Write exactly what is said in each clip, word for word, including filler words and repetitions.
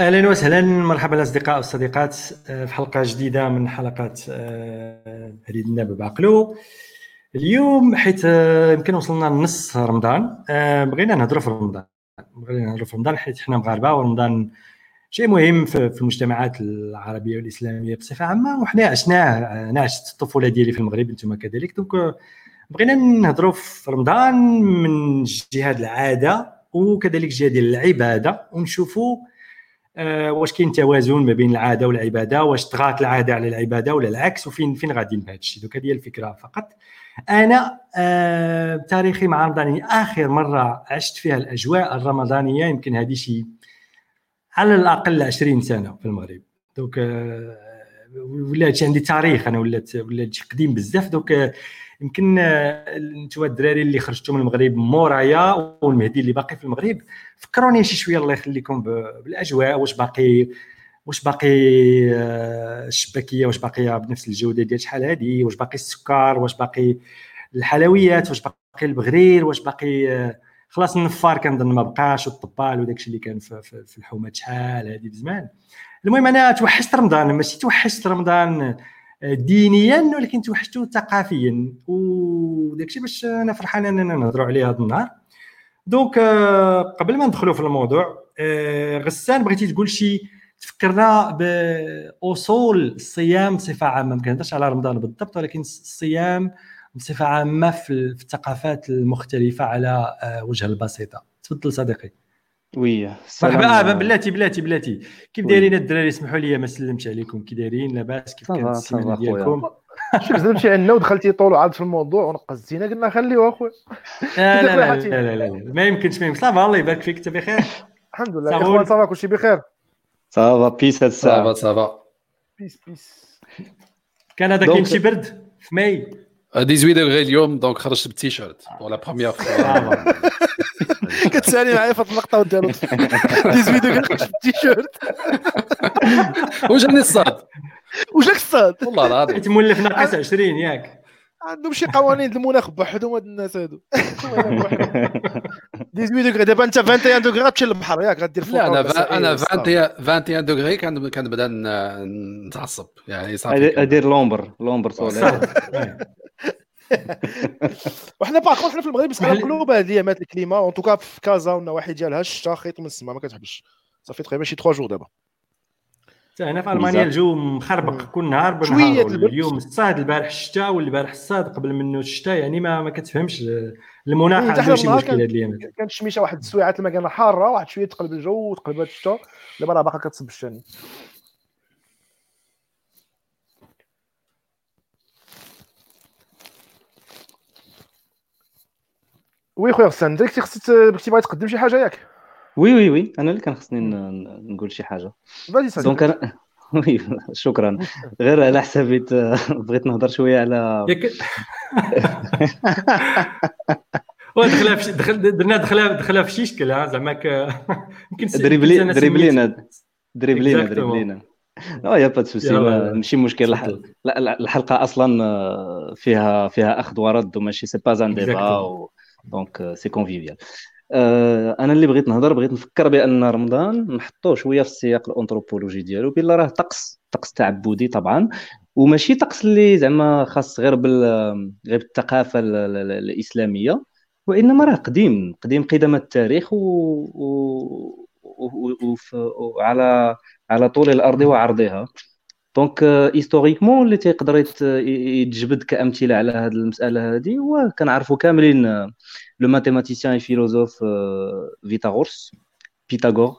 اهلا وسهلا، مرحبا الاصدقاء والصديقات في حلقه جديده من حلقات هريد الناب بعقلو. اليوم حيت يمكن وصلنا لنص رمضان بغينا نهضروا في رمضان بغينا نهضروا في رمضان حيت حنا مغاربه ورمضان شيء مهم في المجتمعات العربيه والاسلاميه بصفه عامه، وحنا عشناه. انا عشت الطفوله ديالي في المغرب، انتم كذلك، دونك بغينا نهضروا في رمضان من جهه العاده وكذلك جهه ديال العباده، ونشوفوا أه واش كاين توازن ما بين العاده والعباده، واش طغات العاده على العباده ولا العكس، وفين فين غاديين بهذا الشيء. دوك هذه الفكره فقط. انا أه تاريخي مع رمضان، اخر مره عشت فيها الاجواء الرمضانيه يمكن هذه شيء على الاقل عشرين سنه في المغرب، دوك أه ولات عندي تاريخ، انا ولات ولات قديم بزاف. دوك أه يمكن انتوا الدراري اللي خرجتوا من المغرب مورايا والمهدي اللي باقي في المغرب فكروني شي شويه الله يخليكم بالاجواء، واش باقي واش باقي الشباكيه، واش باقيه بنفس الجوده ديال شحال هذه، واش باقي السكر، واش باقي الحلويات، واش باقي البغرير، واش باقي خلاص النفار كنظن ما بقاش، والطبال وداكشي اللي كان في, في الحومات شحال هذه زمان. المهم انا توحشت رمضان، ماشي توحشت رمضان دينيا ولكن توحشتو ثقافيا، وداكشي باش انا فرحان اننا نهضروا عليه هذا النهار. دونك قبل ما ندخلوا في الموضوع، غسان بغيتي تقول شي، تفكرنا باصول الصيام بصفه عامه، ما كنهضرش على رمضان بالضبط ولكن الصيام بصفه عامه في الثقافات المختلفه على وجه البسيطه. تفضل صديقي. وي مرحبا بلاتي بلاتي بلاتي كيف دايرين الدراري؟ اسمحوا لي ما سلمتش عليكم، كي دايرين لاباس؟ كيف كانت السيمانه ديالكم؟ شوف زدتي عندنا ودخلتي طول وعاد في الموضوع ونقزتينا، قلنا خليوه اخويا. لا لا لا لا ما يمكنش ما يمكنش صافا، الله يبارك فيك، انت بخير؟ الحمد لله اخوان، صافا كلشي بخير، صافا بيس هاد الساعه، صافا صافا بيس بيس. كان هذا كاين شي برد في ماي ديزويد غير اليوم، دونك خرجت بالتيشيرت ولا بروميير فوا كتسالي معايا في اللقطه ديالو ديزويد غير خرجت بالتيشيرت وجاني الصاد وجاك الصاد والله العظيم، حيت مولف ناقص عشرين ياك، عندهم شي قوانين المناخ بوحدهم هاد الناس هادو. ديزويد غير دابا انت واحد وعشرين دوغري تمشي للبحر ياك غدير فوق. لا انا انا واحد وعشرين دوغري كان كنبدا نتعصب يعني، صافي ادير لومبر لومبر سولير. وحنا باغ كون حنا في المغرب بصح القلوب هذه مات الكليمه اون توكا في كازا والنواحي ديالها الشتا خيط من السما ما كتحبش، صافي تقريبا شي ثلاثة جور دابا. حتى هنا في المانيا الجو مخربق كل نهار بالنهار، اليوم الصاد البارح الشتاء والبارح الصاد قبل منه الشتاء، يعني ما ما كتفهمش المناخ عنده شي مشكله اليوم. كانت الشميشه واحد السويعات ما كان حاره، واحد شويه تقلب الجو وتقلب الشتاء، دابا راه باقا كتصب الشاني. وي خويا غسان، دريك خصك كنتي باغي تقدم شي حاجه ياك؟ وي وي وي انا اللي كان خصني نقول شي حاجه دونك أنا... شكرا. غير على حسابي بغيت نهضر شويه على ودخلها في دخل درنا دخلها دخلها في شي شكل، ها زعما يمكن دريبلين دريبلين دريبلين دريبلين لا يا با تسوسي، ماشي مشكل. الحلقه اصلا فيها فيها اخذ ورد وماشي سي با زان ديبا، دونك سي كونفيفيال. انا اللي بغيت نهضر، بغيت نفكر بان رمضان نحطوه شويه في السياق الانثروبولوجي ديالو، بلا راه طقس طقس تعبدي طبعا، وماشي طقس اللي زعما خاص غير بال غير بالثقافه الاسلاميه، وانما راه قديم قديم قدم التاريخ وعلى على طول الارض وعرضها. دونك هيستوريكمون اللي تيقدر يتجبد كامثله على هذه المساله هذه، وكنعرفوا كاملين لو ماتيماتيسيان اي فيلوزوف فيتاغورس بيتاغور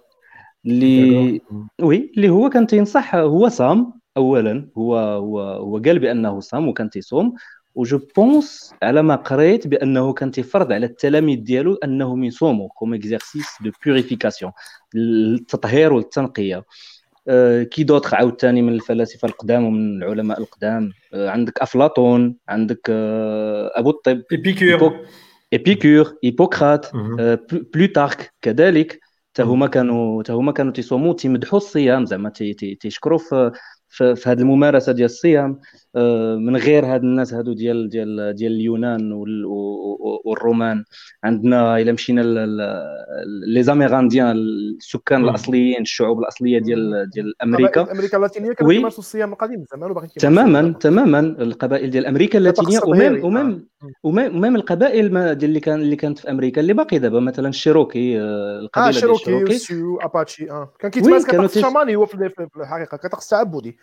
اللي وي اللي هو كان تينصح، هو صام اولا، هو هو هو قال بانه صام وكان تيصوم، وجو بونس على ما قريت بانه كان تيفرض على التلاميذ ديالو انهم يصوموا كوم اكزيرسيس دو بوريفيكاسيون، التطهير والتنقيه. كي دوتر عاوتاني من الفلاسفه القدام ومن العلماء القدام، عندك افلاطون، عندك ابو الطب ايبيكور ايبيكور هيبوكرات، بلوتارك كذلك، حتى هما كانوا حتى هما كانوا تيصوموا تيمدحوا الصيام، زعما تيشكروا في في هذه الممارسه ديال الصيام من غير هاد الناس هادو ديال ديال ديال اليونان والرومان. عندنا الا مشينا لي زاميغانديان السكان الاصليين الشعوب الاصليه ديال ديال امريكا امريكا اللاتينيه كانوا كيمارسوا الصيام القديم زمان وباقي تماما تماما القبائل ديال امريكا اللاتينيه ومام ومام ومام القبائل ديال اللي كان اللي كانت في امريكا اللي باقي دابا مثلا الشيروكي القبيله ديال الشيروكي سيو اباتشي اه كان كيتماسك مع الشماني هو في الحقيقه كتقص التعبدي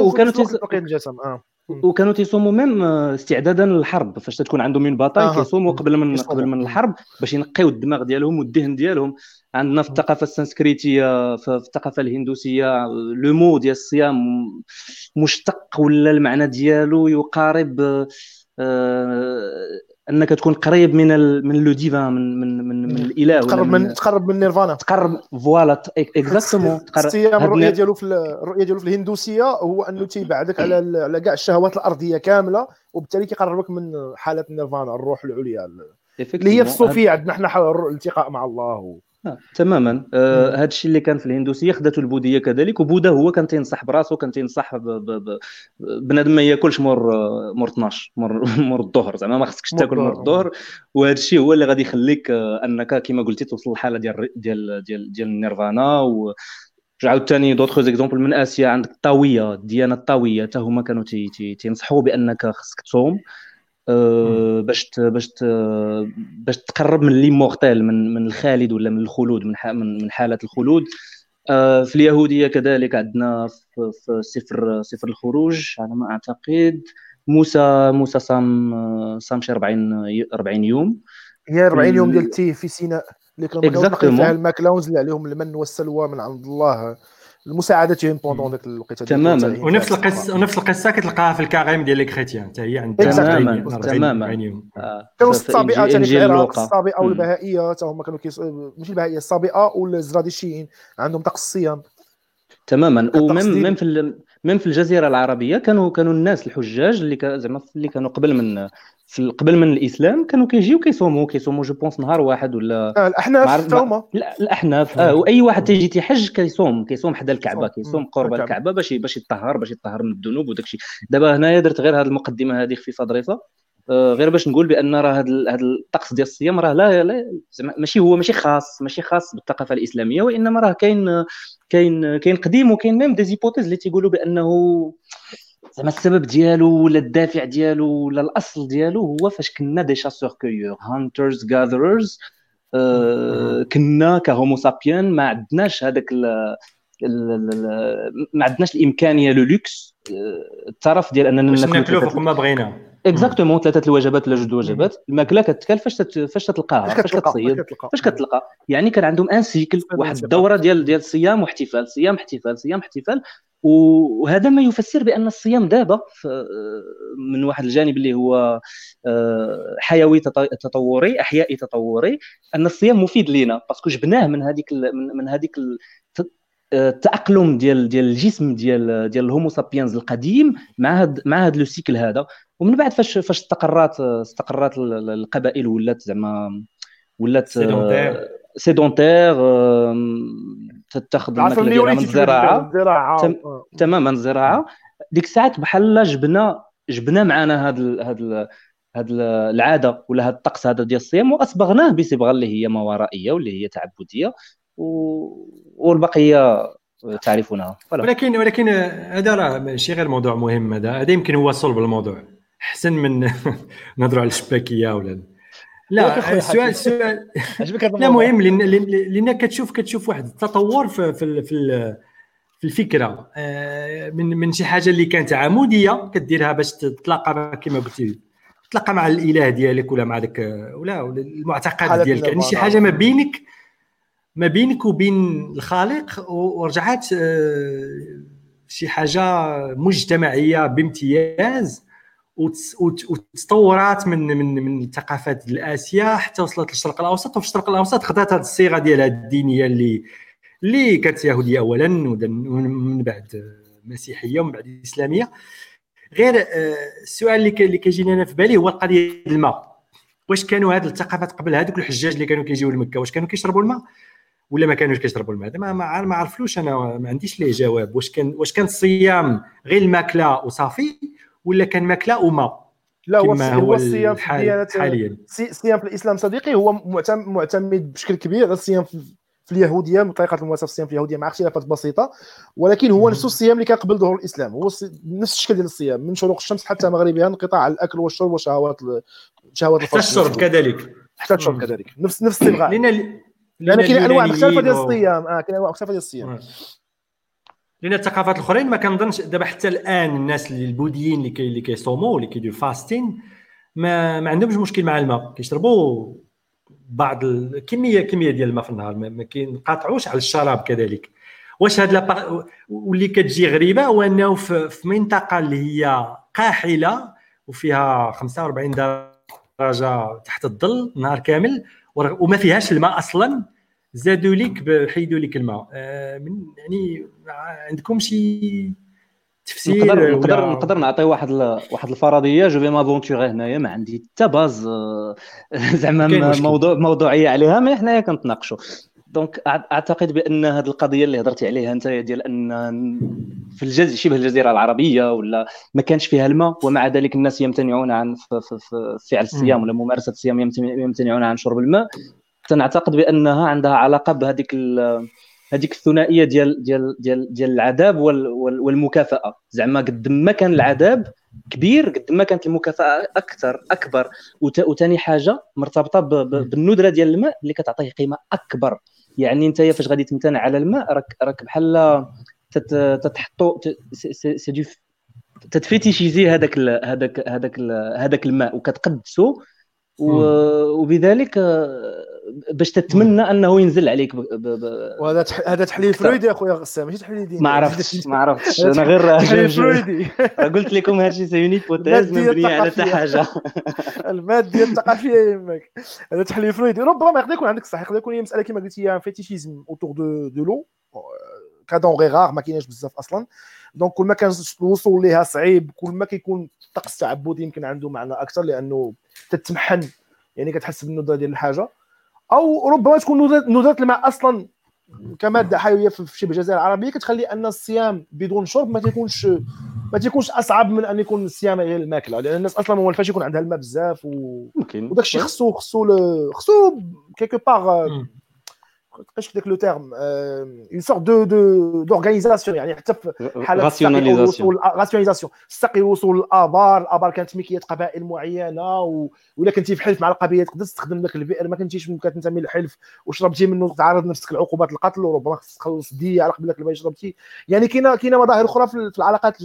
وكانوا تيصوموا وكانوا تيصوموا ميم استعدادا للحرب فاش تكون عندهم من باطاي كيصوموا قبل من قبل من الحرب باش ينقيو الدماغ ديالهم والذهن ديالهم. عندنا في الثقافه السنسكريتيه في الثقافه الهندوسيه لو مو ديال الصيام مشتق ولا المعنى ديالو يقارب انك تكون قريب من ال... من لو ديفان من من من, من الاله تقرب من تقرب من نيرفانا تقرب فوالا اكزاكتومون تقرب. الرؤيه ديالو في الرؤيه ديالو في الهندوسيه هو انه تيبعدك على ال... على كاع الشهوات الارضيه كامله وبالتالي كيقربك من حاله النيرفانا الروح العليا اللي هي في الصوفيه عندنا حنا الالتقاء مع الله آه، تماما. آه، هذا الشيء اللي كان في الهندوسيه خدته البوذيه كذلك. وبوذا هو كان تينصح براسو كان تينصح بنادم ما ياكلش مور مور اثنا عشر مور مور الظهر زعما ما خصكش تاكل مور الظهر وهذا الشيء هو اللي غادي يخليك انك كما قلتي توصل للحاله ديال ديال ديال ديال النيرفانا. و عاوتاني دوطخ زيكزامبل من اسيا عندك الطاويه الديانه الطاويه حتى هما كانوا تينصحوا بانك خصك تصوم أه باش باش باش تقرب من لي مورتيل من من الخالد ولا من الخلود من من حاله الخلود. أه في اليهوديه كذلك عندنا في, في سفر سفر الخروج على ما اعتقد موسى موسى صام صام شي أربعين يوم هي أربعين يوم ديال التيه في سيناء اللي كانوا كياكلوا فيها الماكله ونزل عليهم المن والسلوى من عند الله المساعدتهم بوندون داك الوقيته تماما. ونفس القصه ونفس القصه كتلقاها في الكاريم ديال لي كريتيان حتى هي عندها تماما تماما كانوا الصابئه تاع العراق الصابئه والبهائيه حتى هما كانوا ماشي البهائيه الصابئه والزرادشيين عندهم طقس الصيام تماما. ومن من في من في الجزيره العربيه كانوا كانوا الناس الحجاج اللي زعما اللي كانوا قبل من في قبل من الاسلام كانوا كيجيو كيصوموا كيصوموا جو بونس نهار واحد ولا الاحناف توما الاحناف آه واي واحد تيجي تيحج كيصوم كيصوم حدا الكعبه كيصوم قرب الكعبه باش باش يطهر باش يطهر من الذنوب وداكشي. دابا هنايا درت غير هذه المقدمه هذه خفيفه ظريفه آه غير باش نقول بان راه هذا هذا الطقس ديال الصيام راه لا, لا ماشي هو ماشي خاص ماشي خاص بالثقافه الاسلاميه وانما راه كاين كاين كاين قديم وكاين ميم دي زيبوتيز اللي تيقولوا بانه زعما السبب ديالو ولا الدافع ديالو ولا الاصل ديالو هو فاش كنا دي شاسور كويور هانترز غاذررز آه كنا كهومو سابيان ما عندناش هذاك ما عندناش الامكانيه لو لوكس الطرف ديال اننا ناكلو فوق ما بغينا اكزاكتومون ثلاثه الوجبات ولا جوج الوجبات الماكله كتكال فاش فاش تلقاها فاش كتصيد فاش كتلقى يعني كان عندهم ان سيكل واحد الدوره ديال ديال الصيام واحتفال صيام احتفال صيام احتفال. وهذا ما يفسر بأن الصيام دابا من واحد الجانب اللي هو حيوي تطوري أحيائي تطوري أن الصيام مفيد لنا باسكو جبناه من هذيك من هذيك التأقلم ديال ديال الجسم ديال ديال الهومو سابينز القديم مع هاد مع هاد لو سيكل هذا. ومن بعد فاش فاش استقرات استقرات القبائل ولات زعما ولات سيدونتير تتاخذ الماكله ديالها من الزراعه تماما الزراعه ديك الساعات بحال جبنا جبنا معنا هاد ال هاد ال هاد العاده ولا هاد الطقس هذا ديال الصيام واصبغناه بصبغه اللي هي موارائيه واللي هي تعبديه والبقيه تعرفونها. ولكن ولكن هذا راه ماشي غير موضوع مهم هذا هذا يمكن هو صلب الموضوع احسن من نهضروا على الشباكيه ولا لا. السؤال السؤال لا مهم لان لان كتشوف كتشوف واحد التطور في في في الفكره من من شي حاجه اللي كانت عموديه كديرها باش تتلاقى كما قلتي تتلاقى مع الاله ديالك ولا مع داك ولا المعتقد ديالك يعني شي حاجه ما بينك ما بينك وبين الخالق ورجعت شي حاجه مجتمعيه بامتياز وتطورات من من من الثقافات الآسيا حتى وصلت للشرق الأوسط. وفي الشرق الأوسط خدات هذه الصيغة ديالها الدينية اللي اللي كانت يهودية أولاً ومن بعد مسيحية ومن بعد إسلامية. غير السؤال اللي اللي كيجيني أنا في بالي هو القضية الماء. واش كانوا هذه الثقافات قبل هذوك الحجاج اللي كانوا كيجيو لمكة واش كانوا كيشربوا الماء ولا ما كانوش كيشربوا الماء. ما ما عرفلوش انا، ما عنديش ليه جواب. واش كان واش كان الصيام غير الماكله وصافي، ولا كان ماكله وماء؟ لا، هو الصيام حاليا، الصيام في الاسلام صديقي هو معتمد بشكل كبير على الصيام في اليهوديه، بطريقه المواصف الصيام في اليهوديه مع اختلافات بسيطه، ولكن هو نفس الصيام اللي كان قبل ظهور الاسلام، هو نفس الشكل ديال الصيام من شروق الشمس حتى مغربها، انقطاع على الاكل والشرب وشهوات شهوات الفرج، حتى الشرب كذلك، حتى الشرب كذلك، نفس نفس الصبغه. لأن كاين انواع مختلفه ديال الصيام، اه كاين انواع مختلفه ديال الصيام لان الثقافات الاخرين ما كنظنش دابا حتى الان الناس اللي البوذيين اللي كي اللي كيصوموا واللي كيديروا فاستين ما ما عندهمش مشكل مع الماء، كيشربوا بعض الكميه كميه ديال الماء في النهار، ما كينقاطعوش على الشراب كذلك. واش هاد لا واللي كتجي غريبه هو انه في منطقه اللي هي قاحله وفيها خمسة وأربعين درجه تحت الظل نهار كامل وما فيهاش الماء اصلا، زادوا لك بحيدوا لك الماء. يعني عندكم شي تفسير؟ نقدر نقدر نقدر نعطي واحد ال... واحد الفرضيه جو في مافونتوري هنايا، ما عندي حتى باز زعما موضوع موضوعيه عليها، مي حنايا كنتناقشوا. دونك اعتقد بان هذه القضيه اللي هضرتي عليها انت ديال ان في الجزيره شبه الجزيره العربيه ولا ما كانش فيها الماء، ومع ذلك الناس يمتنعون عن فعل الصيام ولا ممارسه الصيام، يمتنعون عن شرب الماء. تنعتقد بانها عندها علاقه بهذيك هذيك الثنائيه ديال ديال ديال ديال العذاب والمكافاه، زعما قد ما كان العذاب كبير قد ما كانت المكافاه اكثر اكبر. وثاني حاجه مرتبطه بالندره ديال الماء اللي كتعطيه قيمه اكبر، يعني انت فاش غادي تمتنع على الماء راك راك بحال تتحطو تتفتيشيزي هذاك هذاك هذاك هذاك الماء وكتقدسو، وبذلك باش تتمنى انه ينزل عليك ب... ب... ب... وهذا تح... هذا تحليل فرويدي يا اخويا غسان، ماشي تحليل ديني. ما عرفتش ما عرفتش انا غير تحليل فرويدي. قلت لكم هادشي سي اون هيبوتيز مبنيه على حتى حاجه الماديه الثقافيه يماك. هذا تحليل فرويدي ربما يقدر يكون عندك صح، يقدر يكون هي مساله كما قلتي ان فيتيشيزم اوتور دو دو لو كادون غيغار ما كايناش بزاف اصلا. دونك كل ما كان الوصول ليها صعيب، كل ما كيكون الطقس التعبدي يمكن عنده معنى اكثر لانه تتمحن، يعني كتحس بالندره ديال الحاجه. او ربما تكون ندره الماء اصلا كماده حيويه في شبه الجزيره العربيه كتخلي ان الصيام بدون شرب ما تيكونش ما تيكونش اصعب من ان يكون الصيام غير الماكله، لان الناس اصلا ما فاش يكون عندها الماء بزاف وداك الشيء خصو خصو خصو كيكو باغ كاش داك لو تيرم اون سورت دو دو دورغانيزاسيون، يعني حتى راسيوناليزاسيون راسيوناليزاسيون السقي وصول الابار. الابار كانت ملكيه قبائل معينه، ولا كنتي في حلف مع القبيله تقدر تستخدم داك البئر، ما كنتيش كتنتمي للحلف وشربتي منه تعرض نفسك لعقوبات القتل، وربما خصك تخلص ديه على قبلك اللي شربتي. يعني كاينه كاينه مظاهر اخرى في العلاقات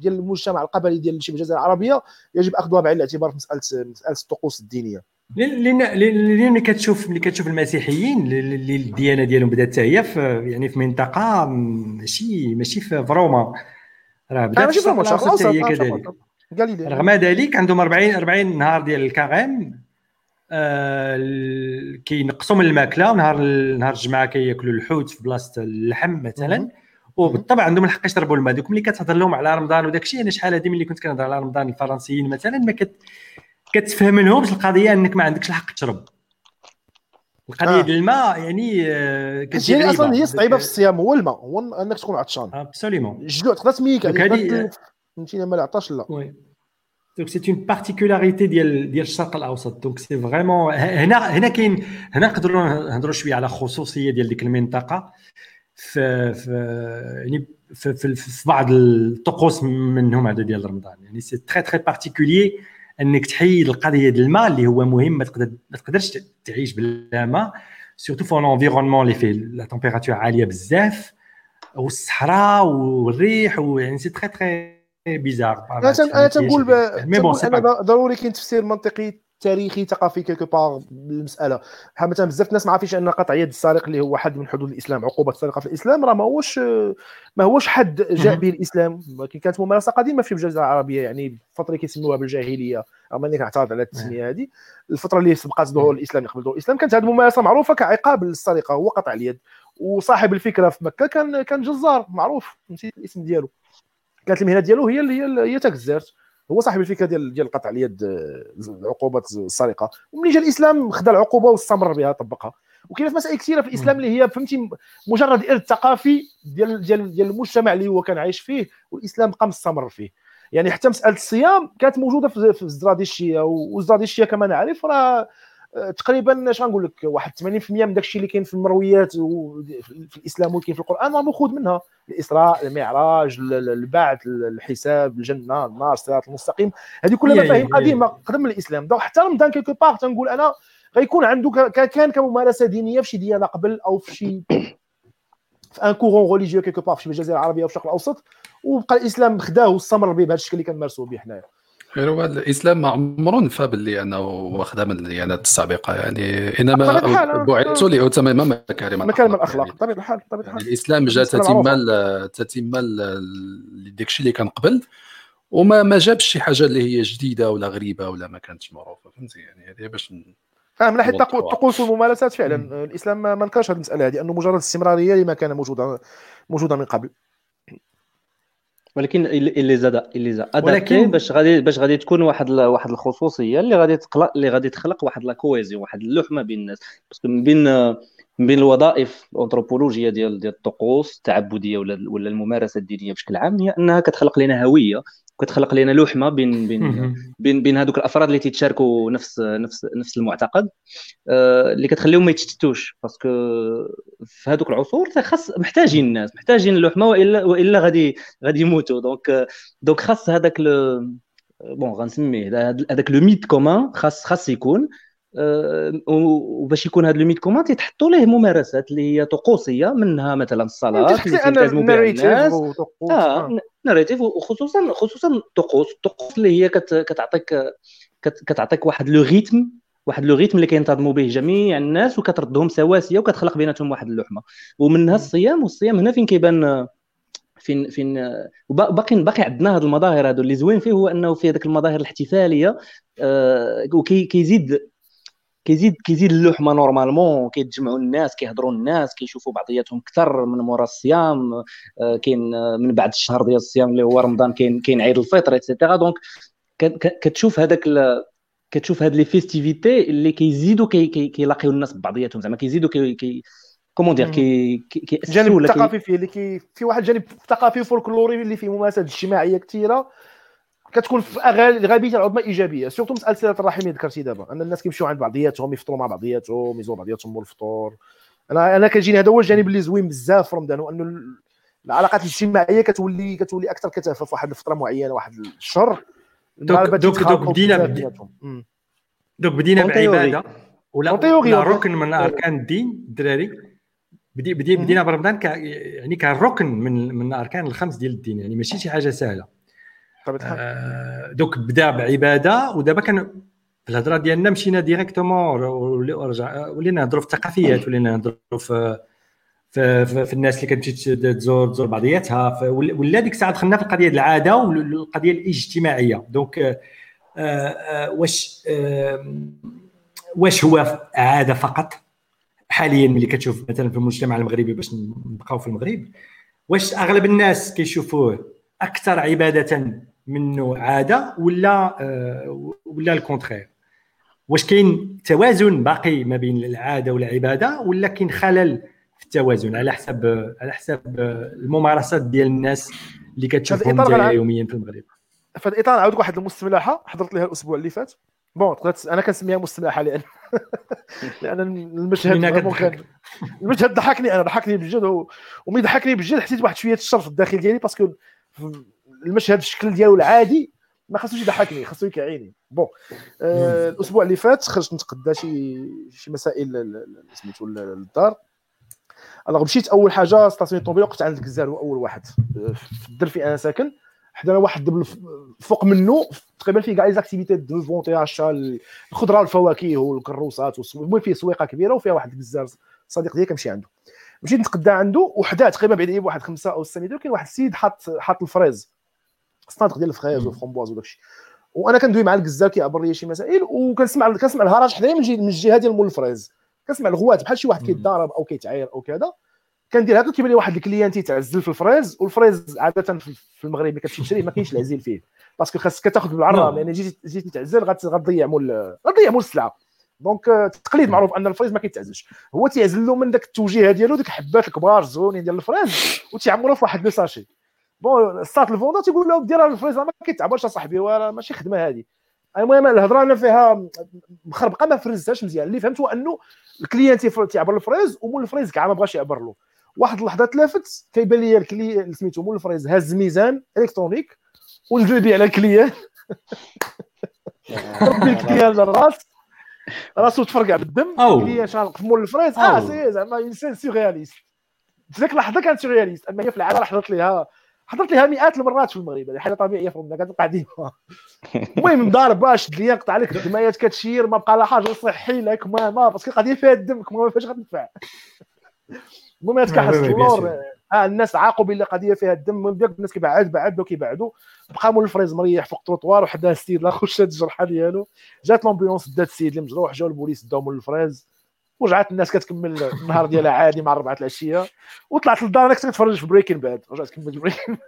ديال المجتمع القبلي ديال شبه الجزيره العربيه يجب اخذها بعين الاعتبار في مساله مساله الطقوس الدينيه. لان لان ملي كتشوف ملي كتشوف المسيحيين اللي الديانه ديالهم بدات حتى هي يعني في منطقه ماشي ماشي في روما، راه بدات في روما حتى هي كذلك. رغم ذلك عندهم أربعين أربعين نهار ديال الكاريم آه كينقصوا من الماكله، ونهار نهار الجمعه كياكلوا الحوت في بلاصه اللحم مثلا، وبالطبع عندهم الحق يشربوا الماء. دوك ملي كتهضر لهم على رمضان وداكشي، انا شحال هذه ملي كنت كنهضر على رمضان الفرنسيين مثلا ما كت كتفهم لهمش القضيه انك ما عندكش الحق تشرب القضيه آه. ديال الماء يعني كتجي اصلا هي صعيبه في الصيام، هو الماء هو انك تكون عطشان ابسوليومون الجوع تقدر تميك عليك فهمتيني ما العطش لا. دونك سي اون بارتيكولاريتي ديال ديال الشرق الاوسط. دونك سي فريمون هنا هنا كاين هنا نقدروا نهضروا شويه على خصوصيه ديال ديك المنطقه في في يعني في, في, في بعض الطقوس منهم هذا ديال رمضان. يعني سي تري تري بارتيكولير انك تحيد القضيه ديال الماء اللي هو مهم، ما تقدر ما تقدرش تعيش بلا ماء، سورتو في الانفيرونمون اللي فيه لا تمبيراتور عاليه بزاف والصحراء والريح، ويعني سي تري تري بيزار. انا تنقول ضروري كاين تفسير منطقي تاريخي ثقافي كيلكو بار المساله. بحال مثلا بزاف الناس ما عارفينش ان قطع يد السارق اللي هو حد من حدود الاسلام، عقوبه السرقه في الاسلام راه ماهوش ماهوش حد جاء به الاسلام، ولكن كانت ممارسه قديمه في الجزيره العربيه، يعني فتره كيسموها بالجاهليه، رغم اني كنعترض على التسميه هذه. الفتره اللي سبقت ظهور الاسلام قبل ظهور الاسلام كانت هذه الممارسه معروفه كعقاب للسرقه هو قطع اليد. وصاحب الفكره في مكه كان كان جزار معروف، نسيت الاسم ديالو، كانت المهنه ديالو هي هي هي تاكزرت، هو صاحب الفكره ديال ديال قطع اليد عقوبه السرقه. ومن جاء الاسلام خدا العقوبه واستمر بها طبقها. وكاينه مسائل كثيره في الاسلام اللي هي فهمتي مجرد ارث ثقافي ديال ديال ديال المجتمع اللي هو كان عايش فيه والاسلام بقى مستمر فيه. يعني حتى مساله الصيام كانت موجوده في الزرادشتيه، والزرادشتيه كما نعرف راه تقريبا اش غنقول لك واحد ثمانين بالمئة من داكشي اللي كاين في المرويات في الاسلام وكاين في القران راه ماخوذ منها، الاسراء، المعراج، البعث، الحساب، الجنه، النار، الصراط المستقيم، هذه كلها مفاهيم قديمه قدم الاسلام. دونك حتى رمضان كيلكو بار تنقول انا غيكون عنده كان كممارسه دينيه في شي ديانه قبل او في شي في ان كورون ريليجيو كيلكو بار في الجزيره العربيه وفي الشرق الاوسط، وبقى الاسلام خداه واستمر به بهذا الشكل اللي كنمارسوه به حنايا. غير الاسلام ما عمره نفى باللي انه واخده من الديانات السابقه، يعني انما بعثت لاتمام مكارم مكارم الاخلاق. طبيعه الحال طبيعه الحال الاسلام جاء تتمه تتمه داكشي اللي كان قبل، وما ما جابش شي حاجه اللي هي جديده ولا غريبه ولا ما كانتش معروفه، فهمتي؟ يعني هذه باش فهم ناحيه الطقوس والممارسات فعلا م. الاسلام ما نكرش هذه المساله هذه، انه مجرد استمراريه لما كان موجوده موجوده من قبل، ولكن اللي زاد اللي زاد ولكن باش غادي باش غادي تكون واحد واحد الخصوصيه اللي غادي تقلق اللي غادي تخلق واحد لا كويزيون، واحد اللحمه بين الناس، باسكو من بين من بين الوظائف الانثروبولوجيه ديال ديال الطقوس التعبديه ولا ولا الممارسه الدينيه بشكل عام، هي انها كتخلق لنا هويه، كتخلق لنا لوحمه بين بين بين بين هذوك الافراد اللي تيتشاركوا نفس نفس نفس المعتقد، آه اللي كتخليهم ما يتشتتوش، باسكو في هذوك العصور خاص محتاجين الناس، محتاجين اللحمه، والا والا غادي غادي يموتوا. دونك دونك خاص هذاك بون غنسميه هذاك لو ميت كومان، خاص خاص يكون آه وباش يكون هذا لو ميت كومان تيتحطوا ليه ممارسات اللي هي طقوسيه، منها مثلا الصلاه اللي تلتزموا بها الناس، ناريتيف، وخصوصا خصوصا الطقوس الطقوس اللي هي كتعطيك كتعطيك واحد لو ريتم واحد لو ريتم اللي كينتظموا به جميع الناس، وكتردهم سواسيه، وكتخلق بيناتهم واحد اللحمه، ومنها الصيام. والصيام هنا فين كيبان فين فين باقي باقي عندنا هاد المظاهر هادو اللي زوين فيه، هو انه في هذيك المظاهر الاحتفاليه آه وكيزيد كيزيد كيزيد اللحمه نورمالمون، كيتجمعوا الناس، كيهضروا الناس، كيشوفوا بعضياتهم اكثر من مورا الصيام، كاين من بعد الشهر ديال الصيام اللي هو رمضان، كاين كاين عيد الفطر ايتترا. دونك كتشوف هذاك ال... كتشوف هاد لي فيستيفيتي اللي كيزيدوا كيلاقيو الناس بعضياتهم، زعما كيزيدوا كي كومون دير كي الجانب الثقافي فيه اللي كي في واحد الجانب ثقافي فولكلوري اللي فيه ممارسات اجتماعيه كثيره، كتكون في اغلب غالبيه العظمى ايجابيه. سورتو مساله صله الرحم اللي ذكرتي دابا، ان الناس كيمشيو عند بعضياتهم، يفطروا مع بعضياتهم، يزوروا بعضياتهم مول الفطور. انا انا كيجيني هذا هو الجانب اللي زوين بزاف في رمضان، وانه العلاقات الاجتماعيه كتولي كتولي اكثر كثافه في واحد الفتره معينه، واحد الشهر. دوك دوك دوك بدينا دوك بدينا بعباده ولا ركن من اركان الدين. الدراري بدي بدي بدينا برمضان ك يعني كركن من من اركان الخمس ديال الدين، يعني ماشي شي حاجه سهله. آه دوك بدا بعباده، ودابا كان في الهضره ديالنا مشينا ديريكتومون ورجع ولينا نهضروا في الثقافيات، ولينا نهضروا في في, في الناس اللي كتمشي تزور تزور بعضياتها، ولا ديك الساعه دخلنا في القضيه ديال العاده والقضيه الاجتماعيه. دونك آه آه واش آه واش هو عاده فقط حاليا ملي كتشوف مثلا في المجتمع المغربي، باش نبقاو في المغرب، واش اغلب الناس كيشوفوه اكثر عباده منه عاده، ولا أه ولا الكونترير؟ واش كاين توازن باقي ما بين العاده والعباده، ولا كاين خلل في التوازن على حسب على حسب الممارسات ديال الناس اللي كتشوفهم يوميا في المغرب؟ في الاطار عاودك واحد المصطلحه حضرت لها الاسبوع اللي فات، بون انا كنسميها مصطلحه لان لان المشهد ممكن المشهد ضحكني انا ضحكني بجد، وملي ضحكني بجد حسيت واحد شويه الشرف الداخل ديالي، باسكو المشهد الشكل ديالو العادي ما خاصوش يضحكني، خاصو يكعيني. بون آه الاسبوع اللي فات خرجت نتقدى شي شي مسائل سميتو للدار، الوغ مشيت اول حاجه ستاسيون طوموبيل، وقفت عند الكزار اول واحد في الدر في انا ساكن، حدانا واحد فوق منه تقريبا فيه كاع لي زاكتيفيتي دو فونتي عشا الخضره والفواكه والكروسات، المهم فيه سويقه كبيره وفيها واحد الكزار صديق ديالي كنمشي عنده. مشيت نتقدى عنده وحداه تقريبا بعد ايه واحد خمسة او ستة متر، كاين واحد السيد حاط حاط الفريز، الصندوق ديال الفريز والفرومبواز وداكشي، وانا كندوي مع الكزار كيعبر لي شي مسائل، وكنسمع كنسمع الهراج حدايا من من الجهه ديال مول الفريز، كنسمع الغوات بحال شي واحد كيتضارب او كيتعاير او كذا. كندير هكا كيبان لي واحد الكليان تيتعزل في الفريز، والفريز عاده في المغرب اللي كتمشي تشريه ما كاينش العزيل فيه، باسكو خاصك تاخذ بالعرام، يعني جيتي جيتي تعزل غتضيع مول غتضيع مول السلعه. دونك التقليد معروف ان الفريز ما كيتعزلش، هو تيعزل له من داك التوجيه ديالو ديك الحبات الكبار الزوينين ديال الفريز وتيعمروه في واحد لو ساشي. بون الساط الفوندو تيقول له دير الفريز ما كيتعبرش اصاحبي وراه ماشي خدمه هذه. المهم الهضره انا فيها مخربقه ما فرزتهاش مزيان. اللي فهمت هو انه الكليانت تيعبر الفريز ومول الفريز كاع ما بغاش يعبر له. واحد اللحظه تلافت كيبان لي الكلي سميتو مول الفريز هز ميزان الكترونيك ونزل على الكليان الكليان للراس راسو تفرقع بالدم اللي شانق في مول الفريز. اه سي زعما اون سين سورياليست. ديك اللحظه كانت سورياليست، اما هي في العاده حضرت ليها حضرت ليها مئات المرات في المغرب، هذه حاجه طبيعيه في المغرب كتلقى ديما. المهم ضارب باش دليا قطع عليك الدمايات كتشير ما بقى لا حاجه صحي لك ما ما باسكو قضيه فيها الدم ما فاش غتدفع. المهم كحس الدور اه الناس عاقوا باللي قضيه فيها الدم وداك الناس كيبعد بعد وكيبعدوا بقى مول الفريز مريح فوق الطوطوار وحداه السيد لا خشات الجرحه ديالو جات لومبيونس دات السيد اللي مجروح جاوا البوليس داو مول الفريز ورجعت الناس كتكمل النهار ديالها عادي مع الربعه العشيه وطلعت للدار انا كنت كنتفرج في بريكين باد رجعت كملت بريكين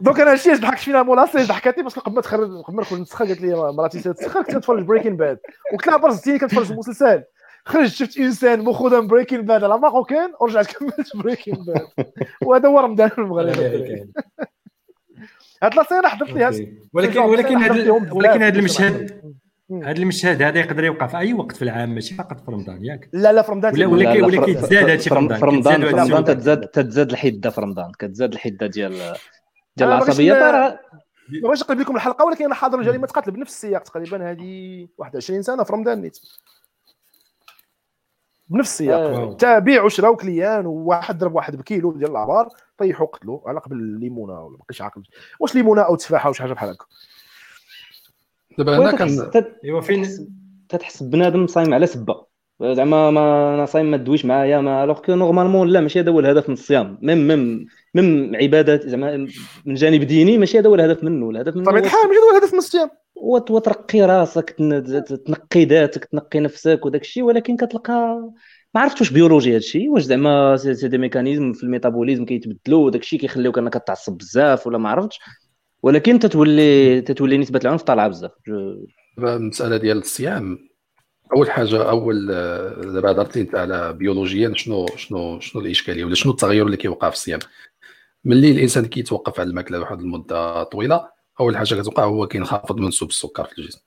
دونك انا شي ضحكت فينا ملاصه ضحكاتي بس قبل ما تخرج قبل ما نخرج نسخه قالت لي مراتي تسخر كنت كنتفرج بريكين باد وكنت لا برزتيني كنتفرج المسلسل خرج شفت انسان مخوضا بريكين باد على ماروكان ورجعت كملت بريكين باد وهذا هو رمضان في المغرب. هاد لاصينه حضرت ليها ولكن ولكن هاد ولكن هاد المشهد هاد المشهد هذا يقدر يوقع في اي وقت في العام ماشي فقط في رمضان ياك لا لا في رمضان ولا ولا كيتزاد هادشي في رمضان في رمضان تتزاد تتزاد الحده في رمضان كتزاد الحده ديال ديال العصبيه راه واش نقلب لكم الحلقه ولكن انا حاضر جريمه قتل بنفس السياق تقريبا هذه واحد وعشرين سنه في رمضان نيت بنفس السياق تابيع وشراو كليان وواحد ضرب واحد بكيلو ديال العبار طيحوا قتلوا على قبل الليمونه ولا بقيتش عاقل واش ليمونه او تفاحه ولا شي حاجه بحال هكا دابا هنا كان ايوا فين تتحس بنادم صايم على سبه زعما ما انا صايم ما دويش معايا ما لوغ كو نورمالمون لا ماشي هذا هو الهدف من الصيام ميم ميم ميم عبادات زعما من جانب ديني ماشي هذا هو الهدف منه الهدف منه طبعا الحال ماشي هو الهدف من الصيام وترقي راسك تنقي ذاتك تنقي نفسك وداك الشيء ولكن كتلقى ما عرفتش واش بيولوجي هذا الشيء واش زعما سي دي ميكانيزم في الميتابوليزم كيتبدلوا وداك الشيء كيخليوك انك تعصب بزاف ولا ما عرفتش ولكن تتولي تتولي نسبه العنف طالعه بزاف. المساله ديال الصيام اول حاجه اول دابا هضرت لي على بيولوجيا شنو شنو شنو الاشكاليه ولا شنو التغير اللي كيوقع في الصيام ملي الانسان كيتوقف على الماكله واحد المده طويله اول حاجه كتوقع هو كينخفض منسوب السكر في الجسم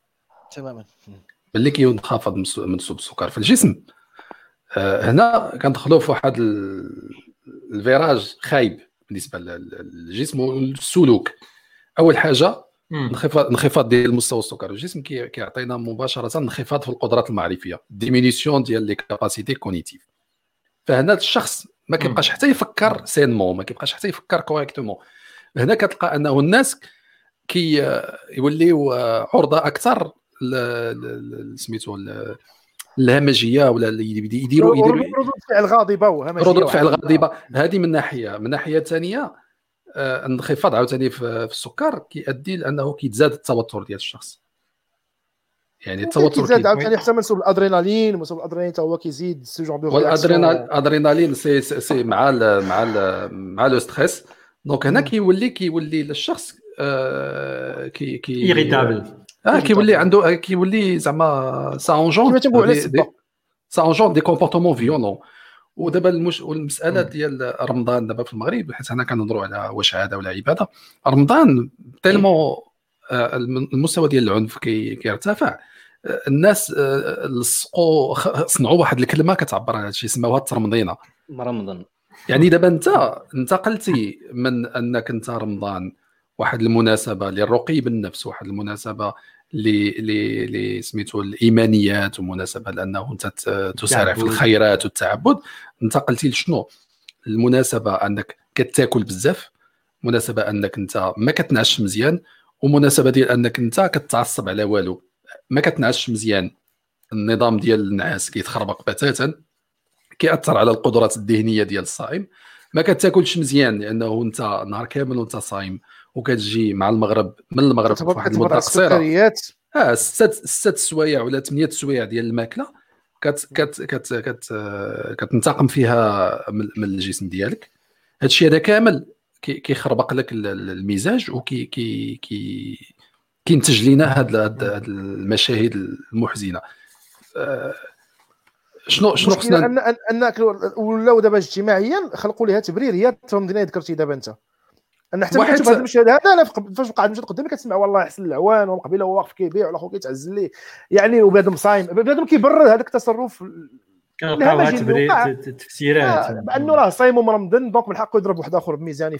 تماما ملي كينخفض منسوب السكر في الجسم هنا كندخلوا في واحد الفيراج خايب بالنسبه للجسم والسلوك. اول حاجه انخفاض انخفاض ديال مستوى السكر الجسم كيعطينا مباشره انخفاض في القدرات المعرفيه ديمينيسيون ديال لي كاباسيتي كونيتيف فهنا الشخص ما كيبقاش حتى يفكر سينمون ما كيبقاش حتى يفكر كوريكتومون هنا كتلقى انه الناس كي يوليو عرضه اكثر سميتو الهمجيه ولا يديروا يديروا ردود فعل غاضبه وهمجيه ردود فعل غاضبه هذه من ناحيه من ناحيه ثانيه انخفاض عاوتاني في السكر كيؤدي لانه كيتزاد التوتر ديال الشخص يعني التوتر كيزاد عاوتاني حتى منسوب الادرينالين منسوب الادرينالين حتى هو كيزيد سو جون دو والادرينالين سي سي مع ال مع ال مع لو ستريس دونك هنا كيولي كيولي للشخص كي كي ايريتابل اه كيولي عنده كيولي زعما سا اونجون سا اونجون دي كومبورتمون فيولون ودابا المش... المساله ديال رمضان دابا في المغرب حيت حنا كنهضروا على واش عاده ولا عباده رمضان تيلمو المستوى ديال العنف كي... كيرتفع الناس لصقوا صنعوا واحد الكلمه كتعبر على هذا الشيء سماوها الترمضينه رمضان يعني دابا انت انتقلتي من انك انت رمضان واحد المناسبه للرقي بالنفس واحد المناسبه اللي سميتو الايمانيات ومناسبه لانه انت تسارع في الخيرات والتعبد انتقلتي لشنو المناسبه انك كتاكل بزاف مناسبه انك انت ما كتنعش مزيان ومناسبه ديال انك انت كتعصب على والو ما كتنعش مزيان النظام ديال النعاس كيتخربق بتاتا كيأثر على القدرات الذهنيه ديال الصائم ما كتاكلش مزيان لانه انت نهار كامل وانت صايم وكتجي مع المغرب من المغرب في واحد المده قصيره اه ست سوايع ولا ثمانيه سوايع ديال الماكله كت كت كت كت كتنتقم فيها من الجسم ديالك هادشي هذا كامل كيخربق لك المزاج وكي كي كينتج لينا هاد, هاد, هاد المشاهد المحزنه. أه شنو شنو خصنا ان ان ولاو دابا اجتماعيا خلقوا ليها تبرير هي تفهم دينا ذكرتي دابا انت ان حتى كتشوف هذا المشهد هذا انا فاش بقعد نمشي قدامي كتسمع والله حسن العوان والقبيله هو واقف كيبيع ولا خو كيتعزل ليه يعني وبنادم صايم بنادم كيبرر هذاك التصرف كنلقاوها تبرير تفسيرات بانه راه صايم ومرمضن دونك من حقه يضرب واحد اخر بميزاني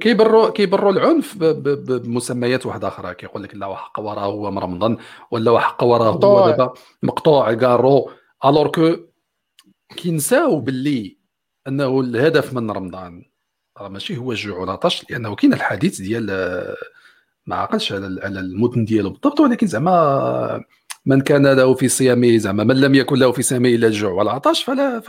كيبروا كيبروا العنف بمسميات واحده اخرى كيقول لك لا حق وراه هو مرمضن ولا حق وراه هو دابا مقطوع كارو alors que كينساو باللي انه الهدف من رمضان راه ماشي هو الجوع ولا العطش لانه كاين الحديث ديال ما عقلش على على المدن ديالو بالضبط ولكن زعما من كان له في صيامه زعما من لم يكن له في صيامه الا الجوع والعطش فلا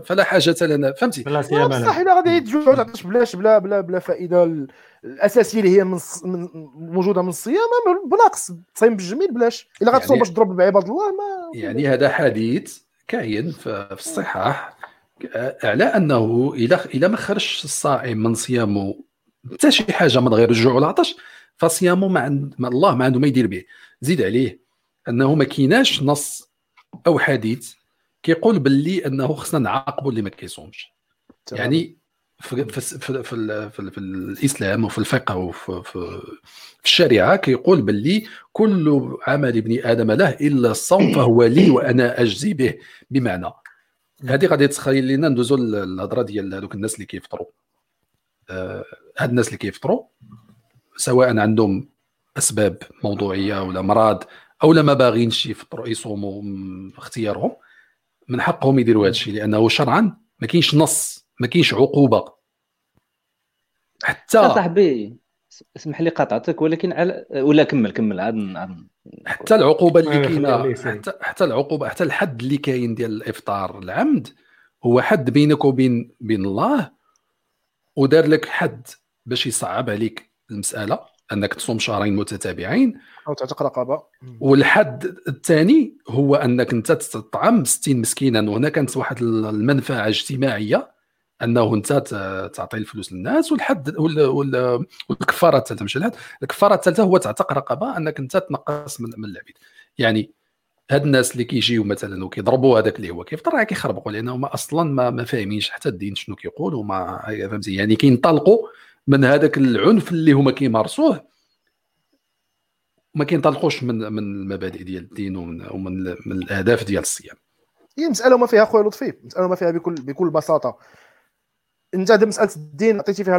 فلا حاجه لنا فهمتي بصح الا غادي يتجوع والعطش بلاش بلا بلا بلا فائده الاساسيه اللي هي من موجوده من الصيام بالعكس تصيم بالجميل بلاش الا غتصوم باش تضرب بعباد الله ما يعني هذا حديث كاين في الصحاح على انه الا الا ما خرجش الصائم من صيامه حتى شي حاجه من غير الجوع والعطش فصيامه ما عند الله ما عنده ما يدير به. زيد عليه انه ما كيناش نص او حديث كيقول باللي انه خصنا نعاقبوا اللي ما كيصومش يعني في في في, في, في, في الاسلام وفي الفقه وفي في, في الشريعه كيقول باللي كل عمل ابن ادم له الا الصوم فهو لي وانا اجزي به. بمعنى هذه غادي تخيل لينا ندوزو الهضره ديال هذوك الناس اللي كيفطروا هاد آه الناس اللي كيفطروا سواء عندهم اسباب موضوعيه ولا مرض او لما باغينش يفطروا يصوموا اختيارهم من حقهم يديروا هذا الشيء لانه شرعا ما كاينش نص ما كاينش عقوبه حتى صاحبي اسمح لي قاطعتك ولكن على ولا كمل كمل عاد حتى العقوبه اللي كاينه حتى حتى العقوبه حتى الحد اللي كاين ديال الافطار العمد هو حد بينك وبين بين الله ودار لك حد باش يصعب عليك المساله انك تصوم شهرين متتابعين او تعتق رقبه. والحد الثاني هو انك انت تطعم ستين مسكينا وهنا كانت واحد المنفعه اجتماعيه انه انت تعطي الفلوس للناس. والحد والكفاره الثالثه مش الحد الكفاره الثالثه هو تعتق رقبه انك انت تنقص من العبيد. يعني هاد الناس اللي كيجيو مثلا وكيضربوا هذاك اللي هو كيفطر راه كيخربقوا لانهم اصلا ما ما فاهمينش حتى الدين شنو كيقول وما فهمتي يعني كينطلقوا من هذاك العنف اللي هما كيمارسوه ما كينطلقوش من من المبادئ ديال الدين ومن ومن من الاهداف ديال الصيام. هي مساله ما فيها خويا لطفي مساله ما فيها بكل بكل بساطه. انت هذه مساله الدين عطيتي فيها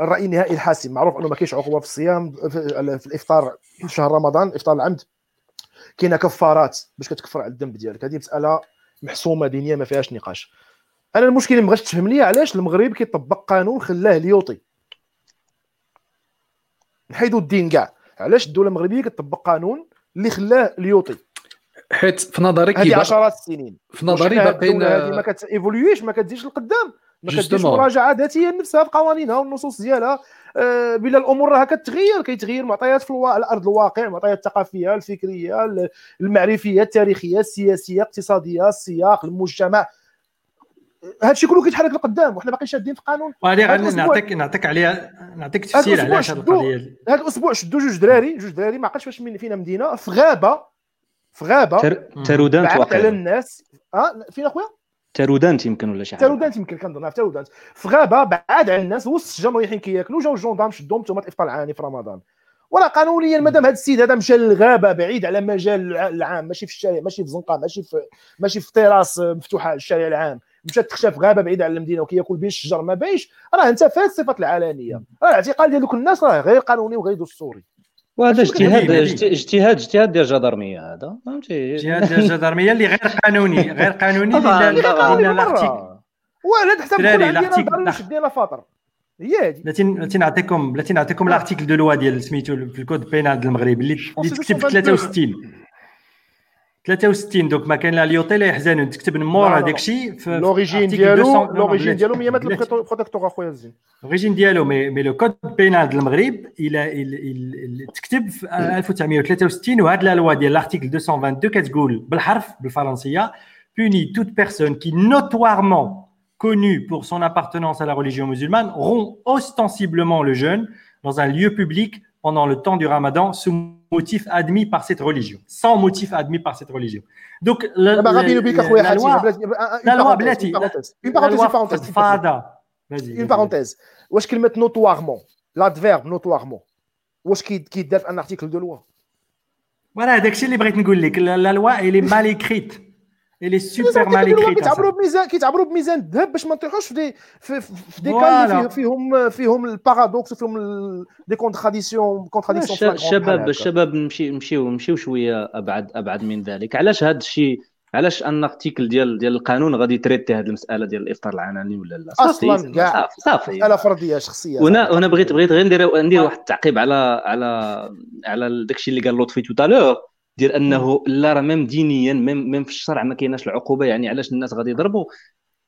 الراي النهائي الحاسم معروف انه ما كاينش عقوبه في الصيام في الافطار في شهر رمضان افطار العمد كاينه كفارات باش كتكفر على الذنب ديالك. هذه مساله محسومه دينيا ما فيهاش نقاش. انا المشكل ما غاش تفهم لي علاش المغرب كيطبق قانون خلاه ليوطي نحيدوا الدين كاع. علاش الدوله المغربيه كتطبق قانون اللي خلاه ليوطي حيت في نظري كي عشرات السنين في نظري باقيين هذه ما كتايفولويش ما كتزيدش لقدام ما كديرش مراجعه ذاتيه لنفسها في قوانينها والنصوص ديالها بلا الامور راه كتغير كيتغير معطيات في الوا... الارض الواقع المعطيات الثقافيه الفكريه المعرفيه التاريخيه السياسيه الاقتصاديه السياق المجتمع هادشي كله كيتحرك لقدام وحنا باقيين شادين في قانون. نعطيك نعطيك عليها نعطيك تفسير على هاد القضيه. هاد الاسبوع شدوا جوج دراري جوج دراري ما عقلتش فاش من فينا مدينه في غابه في غابه ترودانت واقع على الناس اه فين اخويا ترودانت يمكن ولا شي حاجه ترودانت يمكن كنظن في ترودانت في غابه بعاد على الناس وسط الشجر رايحين كياكلوا جاو الجندام شدوهم نتوما الافطار العاني في رمضان. ولا قانونيا مادام هذا السيد هذا مشى للغابه بعيد على مجال العام ماشي في الشارع ماشي في زنقه ماشي في ماشي في تيراس مفتوحه الشارع العام مشى تخشى في غابه بعيد على المدينه وكياكل بين الشجر ما باينش راه انت فات صفه العلانيه راه الاعتقال ديال دوك الناس راه غير قانوني وغير دستوري. وهذا اجتهاد اجتهاد اجتهاد ديال الجدرميه هذا فهمتي اجتهاد ديال الجدرميه اللي غير قانوني غير قانوني اللي لا ولا حتى كنا شدينا لا فاطر هي هذه بلاتي نعطيكم بلاتي نعطيكم لارتيكل دو لوا ديال سميتو في الكود بينال المغرب اللي تكتب ثلاثة وستين ثلاثة وستين دوك ما كاين لا ليوطي لا يحزنون تكتب مور هذاك الشيء في لوريجين ديالو لوريجين ديالو هي مات البروتيكتور اخويا الزين لوريجين ديالو مي مي لو كود بينال المغرب الى تكتب في ألف وتسعمية وثلاثة وستين وهاد لا لوا ديال لارتيكل مئتين واثنين وعشرين كتقول بالحرف بالفرنسيه punit toute personne qui notoirement connue pour son appartenance à la religion musulmane rompt ostensiblement le jeûne dans un lieu public pendant le temps du Ramadan ce motif admis par cette religion, sans motif admis par cette religion. Donc la, la, la, la loi, la loi, blati, une parenthèse, une parenthèse, fada, une parenthèse. Où est-ce qu'ils mettent notoirement l'adverbe notoirement? Où est-ce qu'ils qu'ils donnent un article de loi? Voilà, داكشي اللي بغيت نقول لك. La loi elle est mal écrite. Elle est super mal écrite. كيتعبروا بميزان كيتعبروا بميزان الذهب باش ما نطيحوش في دي في في دي كان فيهم فيهم البارادوكس وفيهم دي كونتراديكسيون كونتراديكسيون. الشباب الشباب نمشي نمشيو نمشيو شويه ابعد ابعد من ذلك. علاش هذا الشيء؟ علاش ان ارتيكل ديال ديال القانون غادي تريتي هذه المساله ديال الافطار العلني ولا لا؟ اصلا كاع صافي انا فرديه شخصيه. هنا هنا بغيت بغيت غير ندير ندير واحد التعقيب على على على داكشي اللي قال لطفي توتالور دير انه لا راه ميم دينيا ميم ميم في الشرع ما كايناش العقوبه. يعني علاش الناس غادي يضربوا؟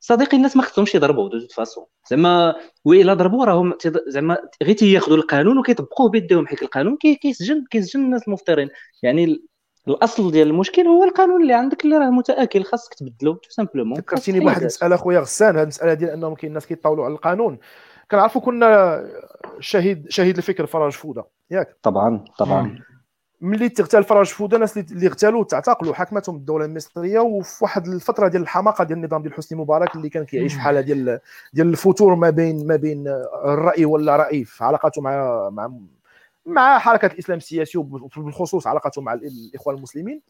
صديقي الناس ما خصهمش يضربوا دوج فاصون زعما وإلا ضربوا راهم زعما غير تياخذوا القانون وكيطبقوه بيدهم حيت القانون كيسجن كيسجن الناس المفطرين. يعني الاصل ديال المشكل هو القانون اللي عندك اللي راه متاكل خاصك تبدلو تو سامبلومون. فكرتيني بواحد المساله خويا غسان، هذه المساله ديال انهم كاين الناس كيطاولوا على القانون. كنعرفوا كنا شهيد شهيد الفكر فراج فوده ياك طبعا طبعا ملي اغتال فراج فوده ناس اللي اغتالوا تعتقلوا حكمتهم الدوله المصريه وفي واحد الفتره ديال الحماقه ديال النظام ديال حسني مبارك اللي كان كيعيش في حاله ديال ديال الفتور ما بين ما بين الراي ولا راي في علاقاته مع مع مع حركه الاسلام السياسي وبالخصوص علاقته مع الاخوان المسلمين.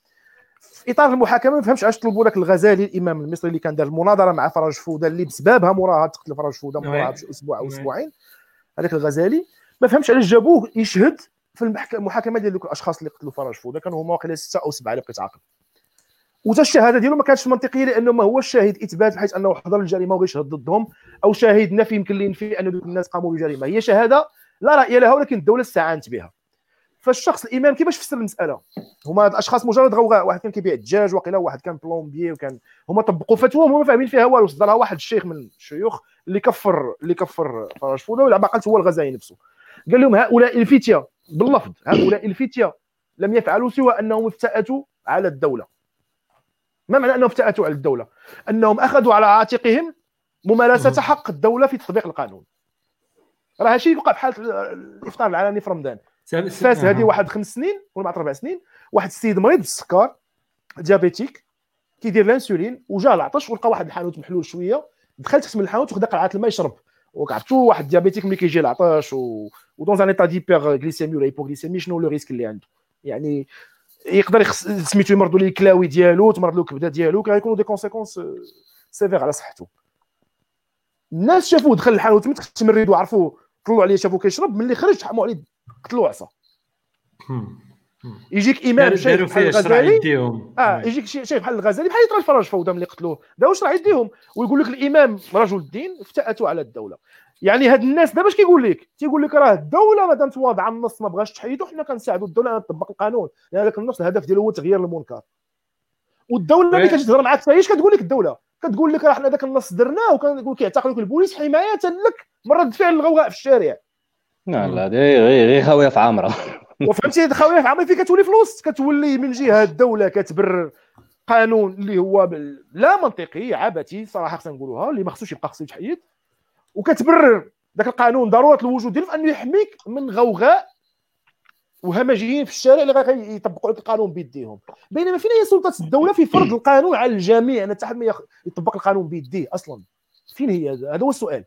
في اطار المحاكمه ما فهمش علاش طلبوا لك الغزالي الامام المصري اللي كان دار المناظره مع فراج فوده اللي بسببها موراها تقتل فراج فوده موراها اسبوع او اسبوعين. هذاك الغزالي ما فهمش علاش جابوه يشهد في المحاكمه ديال دوك الاشخاص اللي قتلوا فراج فوده. كانوا هما واقيلا ستة او سبعة اللي كيتعاقب وتا الشهاده ديالو ما كانتش منطقيه لانه ما هو الشاهد اثبات حيث انه حضر الجريمه وغيشهد ضدهم او شاهد نفي يمكن لي ينفي ان دوك الناس قاموا بالجريمه. هي شهاده لا رأي لها ولكن الدولة استعانت بها. فالشخص الإمام كيفاش فسر المسألة؟ هما الأشخاس مجرد غوغاء، واحد كان كيبيع الدجاج وقيل واحد كان بلومبيي وكان هما طبقوا فتوهم هما فاهمين فيها والو، صدرها واحد الشيخ من الشيوخ اللي كفر اللي كفر فراج فوده ولا باقات هو الغزالي نفسه. قال لهم هؤلاء الفتية باللفظ هؤلاء الفتية لم يفعلوا سوى أنهم افتأتوا على الدولة. ما معنى أنهم افتأتوا على الدولة؟ أنهم أخذوا على عاتقهم ممارسة حق الدولة في تطبيق القانون. راه هادشي يوقع بحال الافطار العلني في رمضان فاس هذه واحد خمس سنين ولا مع اربع سنين واحد السيد مريض بالسكر ديابيتيك كيدير لانسولين وجا العطش ولقى واحد الحانوت محلول شويه دخل تحت من الحانوت وخدا قرعه الماء يشرب. وكعرفتوا واحد الديابيتيك ملي كيجي العطش و دون ان ايتا ديبر غليسيمي ولا هيبوغليسيمي شنو لو ريسك اللي عنده؟ يعني يقدر سميتو يمرضوا ليه الكلاوي ديالو تمرض له الكبده ديالو كيكونوا دي كونسيكونس سيفير على صحته. الناس شافوه دخل الحانوت ملي تمريض وعرفوه طلعوا عليه شافوه كيشرب ملي خرج حموا عليه قتلوا عصا. يجيك امام شايف بحال الغزالي اه يجيك شايف بحال الغزالي بحال يطرى الفراج فوضى ملي قتلوه داو واش راه يديهم ويقول لك الامام رجل الدين افتأتوا على الدوله. يعني هاد الناس دابا اش كيقول لك؟ تيقول لك راه الدوله مادام تواضعه النص ما بغاش تحيدو حنا كنساعدوا الدوله على تطبق القانون لان يعني هذاك النص الهدف ديالو هو تغيير المنكر. والدوله ملي كتهضر معاك فايش كتقول لك الدوله كتقول لك راه حنا داك النص درناه وكنقول كيعتقلوك البوليس حمايه لك من رد فعل الغوغاء في الشارع. لا لا غير غير خاويه في عامره وفهمتي هاد خاويه في عامره فين كتولي فلوس كتولي من جهه الدوله كتبرر قانون اللي هو بال... لا منطقي عبثي صراحه خصنا نقولوها اللي ما خصوش يبقى خصو يتحيد وكتبرر داك القانون ضروره الوجود ديالو انه يحميك من غوغاء وهمجيين في الشارع اللي غادي يطبقوا عليك القانون بيديهم. بينما فين هي سلطه الدوله في فرض القانون على الجميع ان التحد ما يطبق القانون بيديه اصلا؟ فين هي؟ هذا هو السؤال.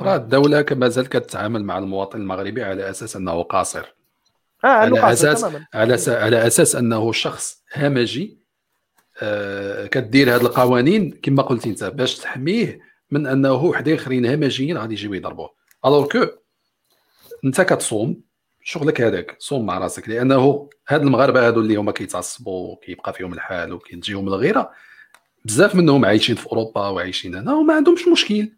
راه الدوله مازال كتتعامل مع المواطن المغربي على اساس انه قاصر آه على قاصر اساس تماماً. على س... على اساس انه شخص همجي آه كدير هذه القوانين كما قلت انت باش تحميه من انه حدا اخرين همجيين غادي يجيو يضربوه. الوغ كو انت كتصوم شغلك هذاك صوم مع راسك لانه هاد المغاربه هادو اللي هما كيتعصبوا وكيبقى فيهم الحال وكيجيهم الغيره بزاف منهم عايشين في اوروبا وعايشين هنا وما عندهمش مشكل.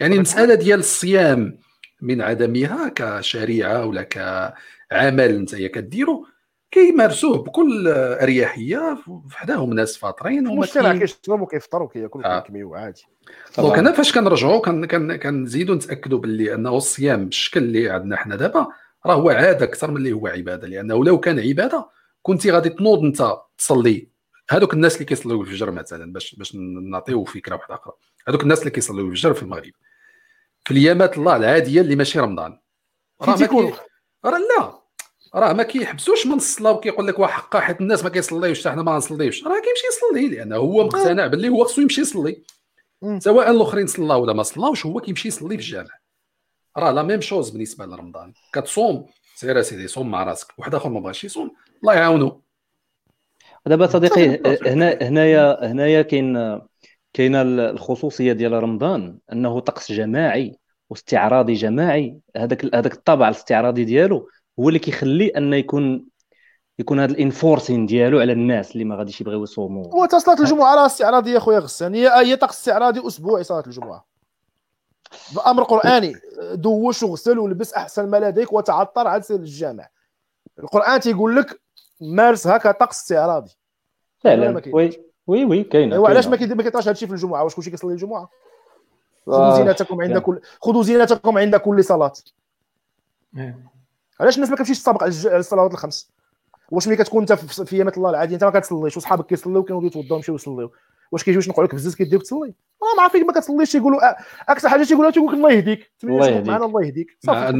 يعني المساله ديال الصيام من عدمها كشريعه ولا كعمل نتايا كديرو كيمارسوه بكل اريحيه فحداهم ناس فاطرين ومشكل كيشربوا كيفطروا كياكلوا كيميو عادي. دونك انا فاش كنرجعوا كنزيدوا نتاكدوا باللي انه الصيام بالشكل اللي عندنا حنا دابا راه هو عاده اكثر من اللي هو عباده لانه لو كان عباده كنتي غادي تنوض انت تصلي. هذوك الناس اللي كيصليو الفجر مثلا باش باش نعطيو فكره واحده اخرى هذوك الناس اللي كيصليو الفجر في المغرب في الايامات الله العاديه اللي ماشي رمضان راه ما كيكون راه لا راه ما كيحبسوش من الصلاه وكيقول لك واه حقا حيت الناس ما كيصليوش حتى حنا ما نصليوش، راه كيمشي يصلي لانه هو مقتنع باللي هو خصو يمشي يصلي، سواء الاخرين صلاو ولا ما صلاوش هو كيمشي يصلي في الجامع. راه لا ميم شوز بالنسبه لرمضان، كتصوم سير سيدي صوم مع راسك، واحد اخر ما بغاش يصوم الله يعاونو. دابا صديقي هنا هنايا هنايا كاين كاينه الخصوصيه ديال رمضان انه طقس جماعي واستعراضي جماعي، هذاك هذاك الطابع الاستعراضي ديالو هو اللي كيخلي انه يكون يكون هذا الانفورسين ديالو على الناس اللي ما غاديش يبغيو يصوموا. وتصلات الجمعه راه استعراضي يا خويا غسان، هي هي طقس استعراضي اسبوعي صلاه الجمعه بامر قراني، دوش وغسل ولبس احسن ما لديك وتعطر عاد سير للجامع. القران تيقول لك مارس هكا طقس استعراضي فعلا. وي وي وي كاينه. وعلاش ما كيطراش هادشي في الجمعه؟ واش كلشي كيصلي الجمعه؟ خذوا زينتكم عند كل خذوا زينتكم عند كل صلاه. علاش الناس ما كتمشيش تسابق على الصلوات الخمس؟ واش ملي كتكون انت في ايامات الله العاديه انت ما كتصليش وصحابك كيصليو كينوضوا يتوضاو يمشيو يصليو، واش كيجيوش نقولوا لك بزز كيديوك تصلي؟ راه ما عارفين ما كتصليش، يقولوا اكثر حاجه تيقولوا تيقول الله يهديك معنا الله يهديك صافي،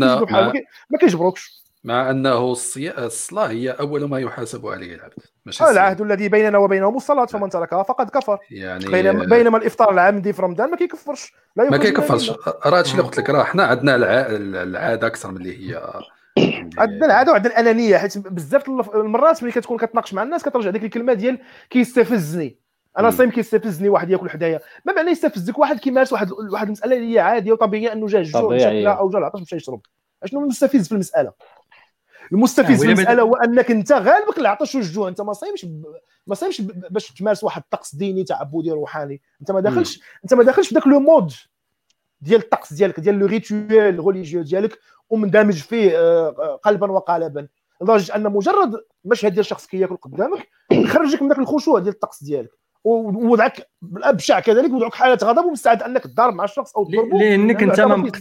ما كيجبروكش. مع انه الصلاه هي اول ما يحاسب عليه العبد، ماشي العهد الذي بيننا وبينهم الصلاه فمن تركها فقد كفر، يعني بينما, بينما الافطار العمدي في رمضان ما كيكفرش، لا ما كيكفرش. راه هادشي اللي قلت لك، راه حنا عندنا العاده اكثر من اللي هي عندنا العاده وعندنا الانانيه، حيت بزاف المرات ملي كتكون كتناقش مع الناس كترجع ديك الكلمه ديال كيستفزني انا صايم كيستفزني واحد ياكل حدايا. ما معنى يستفزك؟ واحد كيمارس واحد واحد المساله اللي هي عاديه وطبيعيه انه جاه الجوع او جاه العطش مشى يشرب. شنو المستفز في المساله؟ المستفز في المساله هو انك انت غالبك العطش والجوع، انت ما صايمش ب... ما صايمش ب... باش تمارس واحد الطقس ديني تعبدي روحاني، انت ما داخلش انت ما داخلش في داك لو مود ديال الطقس ديالك ديال لو ريتويال ريليجيو ديالك ومندمج فيه قلبا وقالبا، لدرجه ان مجرد مشهد ديال شخص كياكل قدامك يخرجك من داك الخشوع ديال الطقس ديالك ووضعك بالابشع، كذلك وضعك حاله غضب ومستعد انك تضرب مع الشخص او تضربه لانك انت ما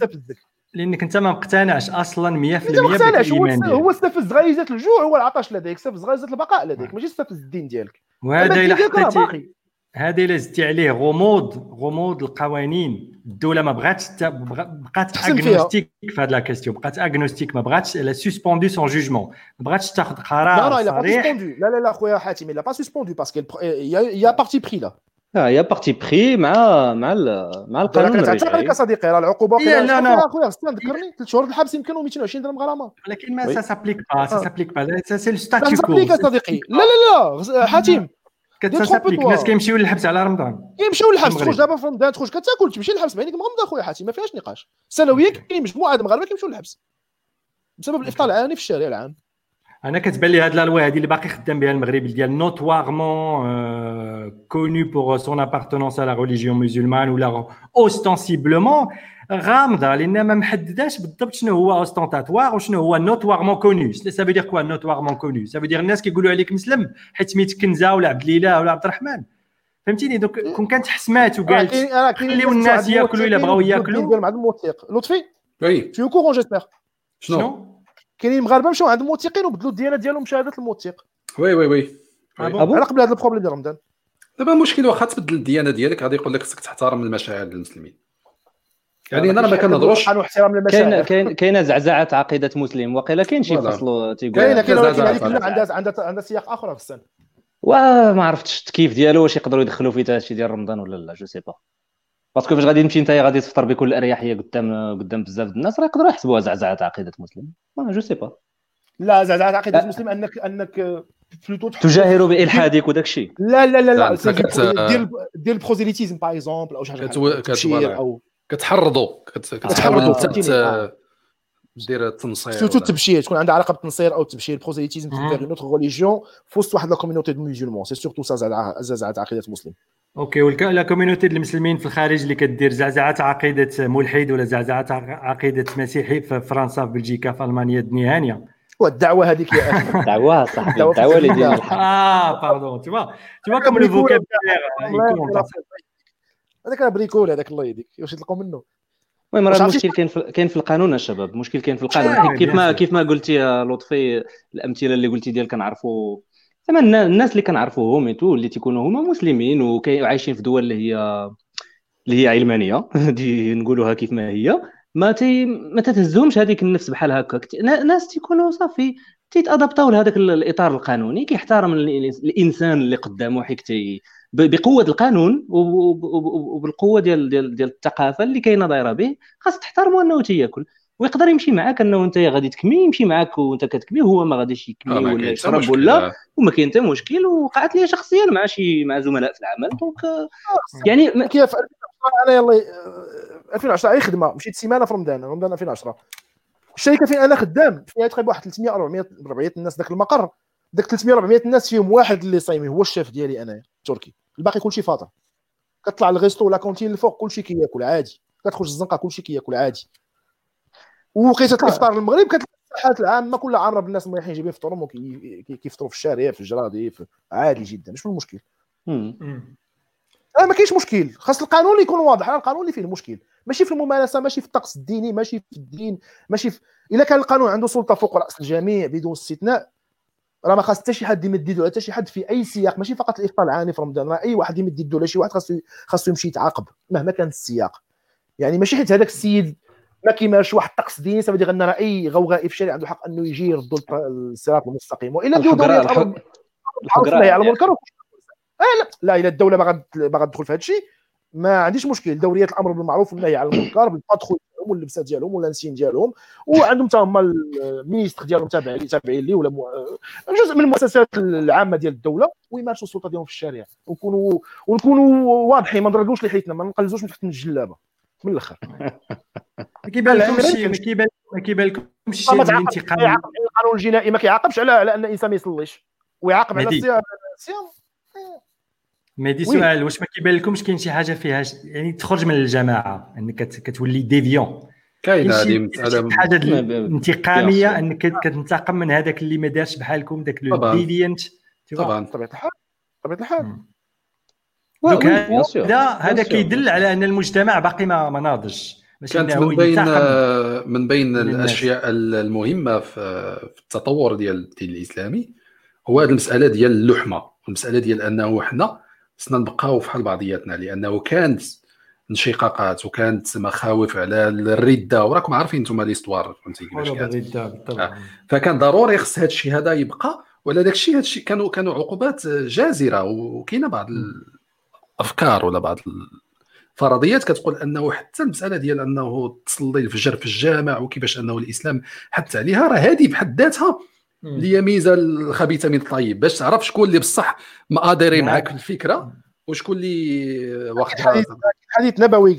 لانك انت ما مقتنعش اصلا مية في المية بالايمان ديالك. هو استفز غايزه الجوع هو العطش لديك، استفز غايزه البقاء لديك، ماشي استفز الدين ديالك. وهذا الا حطيتي هذا الا زدتي عليه غموض غموض القوانين، الدوله ما بغاتش بقات اغنوستيك في هذا لا كاستيون، بقات اغنوستيك ما بغاتش لا سسبوندي سون جوجمون، ما بغاتش تاخذ قرار صريح. لا لا لا خويا حاتم لا با سسبوندي باسكو يا بارتي بري لا اه يا بارتي بري مع مع مع القانون الرياضي. يا صديقي راه العقوبه يا خويا خصنا نذكرني ثلاث شهور الحبس يمكن مئتين وعشرين درهم غرامه، ولكن ما سا سابليك با سا سابليك با سا سي لو ستاتيو كو. يا صديقي لا لا لا حاتم كتسا سابليك، الناس كيمشيو للحبس على رمضان، كيمشيو للحبس تخرج دابا في رمضان تخرج كتاكل تمشي للحبس، بعينك مغمضه خويا حاتم ما فيهاش نقاش. سنويا كاين مجموعه المغاربه كيمشيو للحبس بسبب الافطار العالمي في الشارع العام. انا كتبان لي هاد لا لوي هادي اللي باقي خدام بها المغرب ديال نوتوارمون كونو بور سون ابارتونونس على لا ريليجيون مسلمان ولا اوستنسيبلمون غامضه، لان ما محدداش بالضبط شنو هو اوستنتاتوار وشنو هو نوتوارمون كونو. سا فيدير كوا نوتوارمون كونو؟ سا فيدير الناس كيقولوا عليك مسلم حيت سميت كنزه ولا عبد الاله ولا عبد الرحمن، فهمتيني؟ دونك كون كانت حسمات وقالت خليو الناس ياكلوا الا بغاو ياكلوا مع الموثيق لطفي وي تي كورون جيسبر شنو كاينين مغاربه مشاو عند الموثقين وبدلوا الديانه ديالهم شهاده الموثق. وي وي وي على قبل هذا البروبليم ديال رمضان. دابا المشكل واخا تبدل الديانه ديالك غادي يقول لك خصك تحترم المشاعر ديال المسلمين، يعني انا ما كنهضروش عن احترام المشاعر. كاين كاينه زعزعه عقيده مسلم وقيلا كاين شي فصل تيقول كاينه كاينه ولكن هذيك عندها عندها عندها سياق اخر في السنه وما عرفتش التكييف ديالو واش يقدروا يدخلوا في حتى شي ديال رمضان ولا لا جو سي با، باسكو فاش غادي تمشي نتايا غادي تفطر بكل اريحيه قدام قدام بزاف د الناس راه يقدروا يحسبوها زعزعه عقيده مسلم. ما جو سي با لا زعزعه عقيده مسلم انك انك بلوتو تجاهر بالحادك وداك الشيء. لا لا لا لا دير دير البروزيليتيزم باغ اكزومبل او شي حاجه او كتحرضوا كتحرضوا دير التنصير سورتو التبشير تكون عندها علاقه بالتنصير او التبشير البروزيليتيزم في غير نوتر ريليجيون فوسط واحد لا كوميونيتي دو مسلمون سي سورتو سا زعزعه عقيده مسلم. اوكي والكا لا كوميونيتي ديال المسلمين في الخارج اللي كدير زعزعه عقيده ملحد ولا زعزعه عقيده مسيحي في فرنسا في بلجيكا في المانيا الدنيا هانيه. والدعوه هذيك يا اخي الدعوه صاحبي الدعوه اللي ديال الحق اه باردون تو با تو با كوم لو فوكابيلير هذاك راه بريكول هذاك الله يهديك واش يطلقوا منه. المهم راه المشكل كاين كاين في القانون يا شباب، المشكل كاين في القانون كيف ما كيف ما قلتي لطفي. الامثله اللي قلتي ديال كنعرفوا زعما الناس اللي كنعرفوهم ايتو اللي تيكونوا هما مسلمين وعايشين في دول اللي هي اللي هي علمانيه دي نقولوها كيف ما هي ما تي ما تتهزهمش هذيك النفس بحال هكاك. ناس تيكونوا صافي كيتادابطاو لهذاك الاطار القانوني، كيحترم الانسان اللي قدامه حيت بقوه القانون وبالقوه ديال ديال ديال الثقافه اللي كاينه دايره به، خاص تحترموا انه تياكل ويقدر يمشي معاك انه انت غادي تكمي، يمشي معاك وانت كتكمي، هو ما غاديش يكمي ولا يشرب ولا وما كاين حتى مشكل. وقعت لي شخصيا مع شي مع زملاء في العمل دونك يعني كيف انا يلا ألفين وعشرة خدمه مشيت سيمانه في رمضان رمضان ألفين وعشرة الشركه فين انا خدام فيها تقريبا واحد ثلاثمية أربعمية الناس داك المقر، داك ثلاثمية أربعمية الناس فيهم واحد اللي صايمي هو الشيف ديالي انايا تركي، الباقي كلشي فاطر. كطلع الغيستو ولا كونتين الفوق كلشي كياكل عادي، كتخرج الزنقه كلشي كياكل عادي. وقيته الافطار المغرب كتلقى الساحات العامه كل عام راه الناس مريحين جايبين فطورهم وكيفطروا في الشارع في الجرادي عادي جدا، مش المشكل. امم لا ما كاينش مشكل، خاص القانون يكون واضح. راه القانون اللي فيه المشكل ماشي في الممارسه، ماشي في الطقس الديني، ماشي في الدين، ماشي في... الا كان القانون عنده سلطه فوق راس الجميع بدون استثناء راه ما خاص حتى شي حد يمد يده حتى شي حد في اي سياق، ماشي فقط الافطار العاني في رمضان، راه اي واحد يمد يده ولا شي واحد خاصو خاصو يمشي يتعاقب مهما كان السياق. يعني ماشي حيت هذاك السيد ما كيمارش واحد الطقس ديني صافي ديال غنرا اي غوغائي في الشارع عنده حق انه يجي يرد الصراط المستقيم، والا الدوله الحكم الحكم على المنكر لا لا الى الدوله ما غاد ما غادخل في هذا الشيء ما عنديش مشكل. دوريات الامر بالمعروف والنهي على المنكر بالبادخول ديالهم واللبسه ديالهم والانسين ديالهم، وعندهم حتى هما المينيستر ديالهم تابعين تابعين ليه ولا جزء من المؤسسات العامه ديال الدوله ويمارسوا السلطه ديالهم في الشارع، ونكونوا ونكونوا واضحين ما نضربوش لحيتنا ما نقلزوش من تحت من الجلابه من الاخر. كيبان لكم شي كيبان كيبان لكم شي الانتقام القانون الجنائي ما كيعاقبش على على ان الانسان ما يصليش ويعاقب على الصيام. ميدي سؤال، واش ما كيبان لكمش كاين شي حاجه فيها يعني تخرج من الجماعه انك كتولي ديفيون؟ كاين هذه حاجه انتقاميه انك كتنتقم من هذاك اللي ما دارش بحالكم، داك لو ديفيانت. طبعا طبيعه الحال طبيعه الحال هذا هذا كيدل على ان المجتمع باقي ما ناضجش. كانت من بين من بين الاشياء المهمه في التطور ديال الدين الاسلامي هو هذه المساله ديال اللحمه، المساله ديال انه حنا خصنا نبقاو فحال بعضياتنا، لانه كانت انشقاقات وكانت مخاوف على الرده، وراكم عارفين نتوما ليستوار فهمتي كيفاش كانت. فكان ضروري خص هذا الشيء هذا يبقى، ولا داك الشيء هذا الشيء كانوا كانوا عقوبات جازره. وكاينه بعض الافكار ولا بعض الفرضيات كتقول انه حتى المساله ديال انه تصلي الفجر في الجامع وكيفاش انه الاسلام حتى عليها، راه هذه بحد ذاتها اللي يميز الخبيثه من الطيب باش تعرف شكون اللي بصح مقادري معاك في الفكره وشكون اللي واخدها. حديث نبوي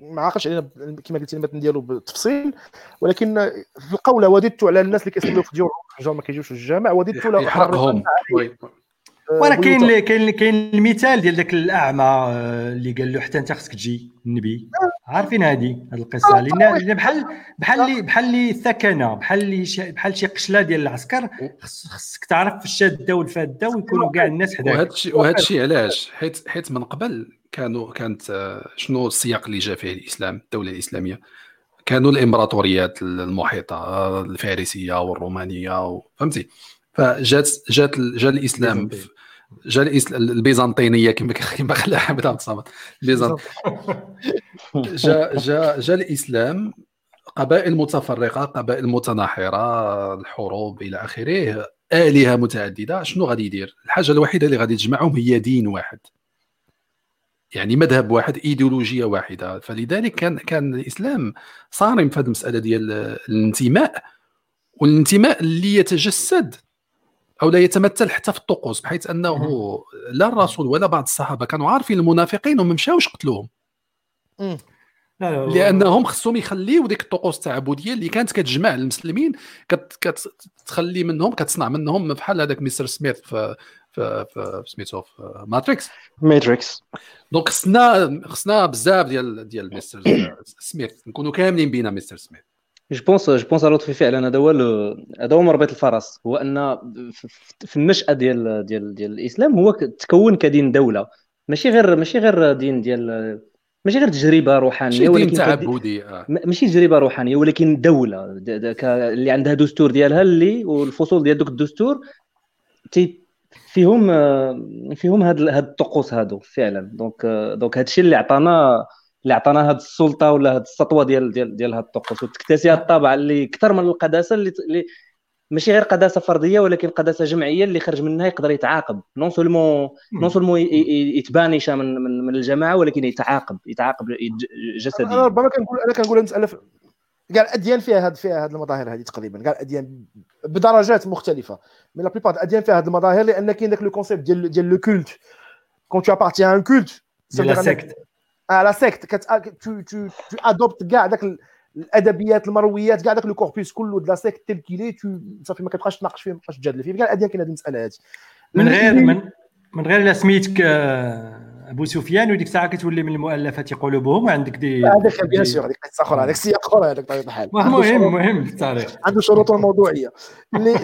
ما عاقلش علينا كما قلت المتن ديالو بالتفصيل، ولكن في القوله وددت على الناس اللي كيصليو في ديورهم حجر ما كيجيوش للجامع وددت له احرقهم. وراه كاين كاين كاين المثال ديال داك الاعمى اللي قال له حتى انت خصك تجي النبي، عارفين هذه هذه القصه اللي بحال بحال اللي بحال اللي الثكنه بحال اللي بحال شي قشله ديال العسكر، خصك تعرف الشاده والفاده ويكونوا كاع الناس حداك. وهذا الشيء وهذا الشيء علاش حيت حيت من قبل كانوا كانت شنو السياق اللي جاء فيه الاسلام الدوله الاسلاميه؟ كانوا الامبراطوريات المحيطه الفارسيه والرومانيه فهمتي، فجات جات جاء الاسلام جاء البيزنطينيه كما كما خلى حمد عبد الصمد البيزنط جاء جاء جاء الاسلام، قبائل متفرقه قبائل متناحره الحروب الى اخره، آلهة متعدده. شنو غادي يدير؟ الحاجه الوحيده اللي غادي تجمعهم هي دين واحد، يعني مذهب واحد، ايديولوجيه واحده. فلذلك كان كان الاسلام صارم في هذه المساله ديال الانتماء، والانتماء اللي يتجسد او لا يتمثل حتى في الطقوس، بحيث انه لا الرسول ولا بعض الصحابه كانوا عارفين المنافقين وما مشاوش قتلوهم، لانهم خصهم يخليوا ديك الطقوس التعبديه اللي كانت كتجمع المسلمين كتخلي منهم كتصنع منهم بحال هذاك ميستر سميث في في سميثو في ماتريكس ماتريكس. دونك خصنا خصنا بزاف ديال ديال ميستر سميث نكونوا كاملين بينا ميستر سميث. جو بونس جو بونس لطفي فعلا هذا هو هذا هو مربط الفرس، هو ان في النشأة ديال ديال ديال الاسلام هو تكون كدين دوله، ماشي غير ماشي غير دين ديال ماشي غير تجربه روحانيه ولكن تعبديه، ماشي تجربه روحانيه ولكن دوله اللي عندها دستور ديالها اللي والفصول ديال دوك الدستور فيهم فيهم هاد هاد الطقوس هادو فعلا. دونك دونك هادشي اللي عطانا اللي عطانا هاد السلطه ولا هاد السطوه ديال ديال ديال هاد الطقوس، وتكتسي هاد الطابع اللي اكثر من القداسه اللي ماشي غير قداسه فرديه ولكن قداسه جمعيه اللي خرج منها يقدر يتعاقب نون سولمون نون سولمون يتبانش من, من من الجماعه ولكن يتعاقب يتعاقب جسديا. انا ربما كنقول انا كنقول نسال كاع الاديان فيها هذه فيها هذه المظاهر هذه تقريبا كاع الاديان بدرجات مختلفه من لا بليبار الاديان فيها هذه المظاهر لان كاين داك لو كونسيبت ديال ديال لو كولت كون تو ابارتي ان كولت لا سيكت اه لا سيكت تو تو تو ادوبت كاع داك الادبيات المرويات كاع داك لو كوربوس كله د لا سيكت تل كيلي تو صافي ما كتبقاش تناقش فيه ما كتبقاش تجادل فيه كاع الاديان كاين هذه المساله هذه من غير من من غير لا سميتك ابو سفيان وديك الساعه كتولي من المؤلفات قلوبهم وعندك دي هذاك بيان سور هذيك قصه اخرى هذاك سياق اخرى هذاك بطبيعه الحال المهم المهم في التاريخ عنده شروط موضوعيه اللي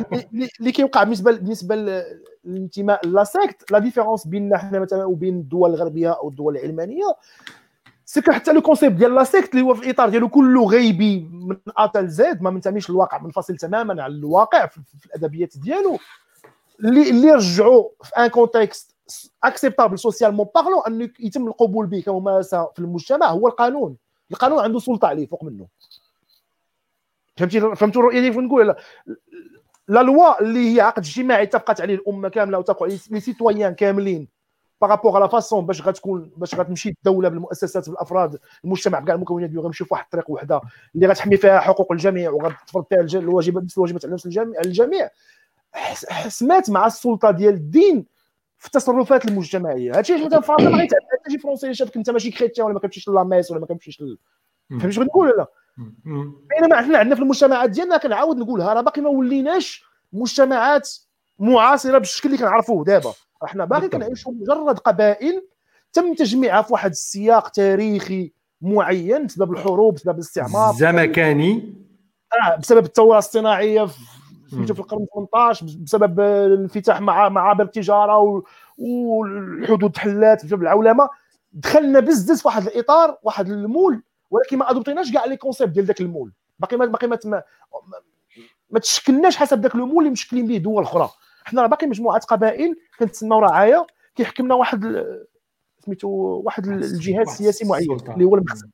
اللي كيوقع بالنسبه بالنسبه للانتماء لا سيكت لا ديفيرونس بيننا حنا مثلا وبين الدول الغربيه او الدول العلمانيه سيك حتى لو كونسيبت ديال لا سيكت اللي هو في الاطار ديالو كله غيبي من ا حتى زد ما منتميش للواقع منفصل تماما على الواقع في الادبيات ديالو اللي اللي رجعوا في ان كونتكست اكسبتابل سوسيالمون بارلون ان يتم القبول به كممارسه في المجتمع هو القانون. القانون عنده سلطه عليه فوق منه. فهمتي فهمتوا الرؤيه اللي كنقول لا لوا اللي هي عقد اجتماعي اتفقت عليه الامه كامله واتفقوا عليه لي سيتويان كاملين بارابور على فاسون باش غتكون باش غتمشي الدوله بالمؤسسات بالافراد المجتمع بكاع المكونات ديالو غنشوف واحد الطريق وحده اللي غتحمي فيها حقوق الجميع وغتفرض فيها الواجبات الواجبات على الجميع الجميع حسمات مع السلطه ديال الدين في التصرفات المجتمعيه. هادشي علاش مثلا فرنسا ما غيتعاملش فرونسي شابك انت ماشي كريستيان ولا ما كتمشيش للاميس ولا ما كتمشيش ل... فهمتش غنقول لا بينما حنا عندنا في المجتمعات ديالنا كنعاود نقولها راه باقي ما وليناش مجتمعات معاصره بالشكل اللي كنعرفوه دابا. احنا باقي كنعيشوا مجرد قبائل تم تجميعها في واحد السياق تاريخي معين بسبب الحروب بسبب الاستعمار الزمكاني اه بسبب الثوره الصناعيه في في القرن الثامن عشر بسبب الانفتاح مع معابر التجاره والحدود تحلات بسبب العولمه دخلنا بزز واحد الاطار واحد المول ولكن ما ادوبطيناش كاع لي كونسيبت ديال داك المول باقي ما باقي ما ما تشكلناش حسب داك المول اللي مشكلين به دول اخرى. حنا راه باقي مجموعه قبائل كنتسناو رعايه كيحكمنا واحد سميتو واحد الجهاز السياسي معين اللي هو المخزن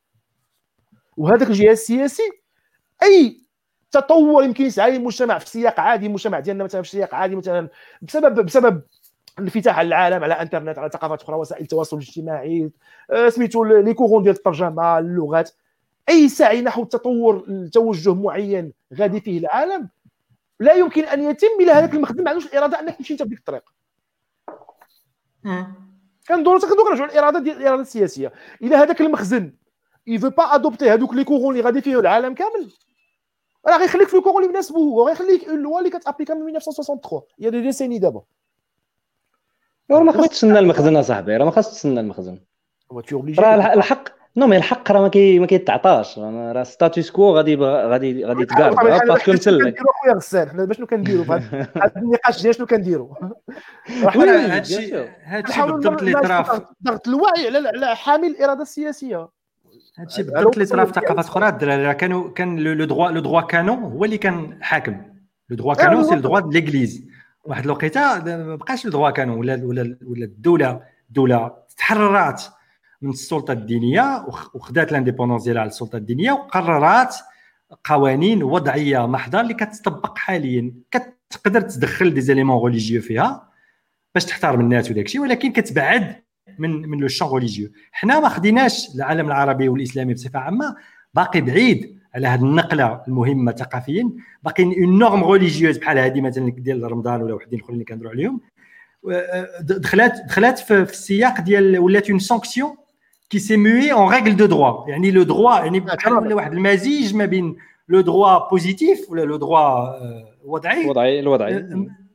وهذاك الجهاز السياسي اي تطور يمكن يسعى المجتمع في سياق عادي المجتمع ديالنا مثلا في سياق عادي مثلا بسبب بسبب الانفتاح على العالم على انترنت على ثقافات اخرى وسائل التواصل الاجتماعي سميتو لي كورون ديال الترجمه اللغات اي سعي نحو التطور لتوجه معين غادي فيه العالم لا يمكن ان يتم الا هذاك المخدم ما عندوش الاراده انك تمشي انت بديك الطريق. كندورو كندورو نرجعوا للاراده ديال الاراده السياسيه الا هذاك المخزن اي فو با ادوبتي هذوك لي كورون اللي غادي فيه العالم كامل راه غيخليك في الكور اللي مناسبه هو غيخليك اللوا اللي كتابليكا من ألف وتسعمية وثلاثة وستين يا دي ديسيني دابا راه ما خصكش تسنى المخزن اصاحبي راه ما خصكش تسنى المخزن راه الحق نو مي الحق راه ما كي ما كيتعطاش راه ستاتوس كو غادي غادي غادي تكار باسكو مثل خويا غسان حنا شنو كنديروا فهاد النقاش ديال شنو كنديروا راه هادشي هادشي بالضبط اللي طراف ضغط الوعي على على حامل الاراده السياسيه هادشي بالضبط اللي طرا في ثقافات اخرى الدراري راه كانوا كان لو دروا لو دروا كانون هو اللي كان حاكم لو دروا كانون سي لو دروا د ليغليز واحد الوقيته ما بقاش لو دروا كانون ولا ولا ولا الدوله الدوله تحررات من السلطه الدينيه وخدات لانديبوندونس ديالها على السلطه الدينيه وقررات قوانين وضعيه محضه اللي كتطبق حاليا كتقدر تدخل دي زيليمون ريليجيو فيها باش تحترم الناس وداكشي ولكن كتبعد من من لو شان ريليجيو. حنا ما خديناش العالم العربي والاسلامي بصفه عامه باقي بعيد على هذه النقله المهمه ثقافيا باقي اون نورم ريليجيوز بحال هذه مثلا ديال رمضان ولا وحدين اخرين اللي كندروا عليهم دخلات دخلات في السياق ديال ولات اون سانكسيون كي سي موي اون ريغل دو دروا يعني لو دروا يعني بحال ولا واحد المزيج ما بين لو دروا بوزيتيف ولا لو دروا وضعي وضعي الوضعي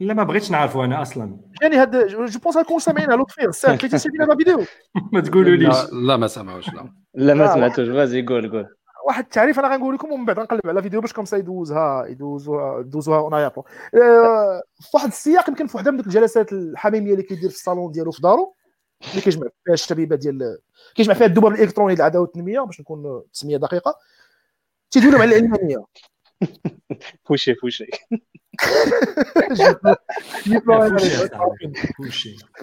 لا ما بغيتش نعرفه انا اصلا يعني هاد جو بونس غنكون سامعينها لو فير ساعه ثلاثين سيمانه ما فيديو ما تقولوليش لا ما سمعوش لا لا ما سمعتوش غازي قول قول واحد التعريف انا غنقول لكم ومن بعد غنقلب على فيديو باش كومسا يدوزها يدوزوها دوزوها اونايابو فواحد السياق يمكن في وحده من الجلسات الحميميه اللي كيدير في الصالون ديالو في دارو اللي كيجمع فيها الشبيبه ديال كيجمع فيها الذباب الالكتروني للعداوه والتنميه باش نكون تسميه دقيقه تيدوي لهم على العلمانيه فوشي فوشي فوشي بي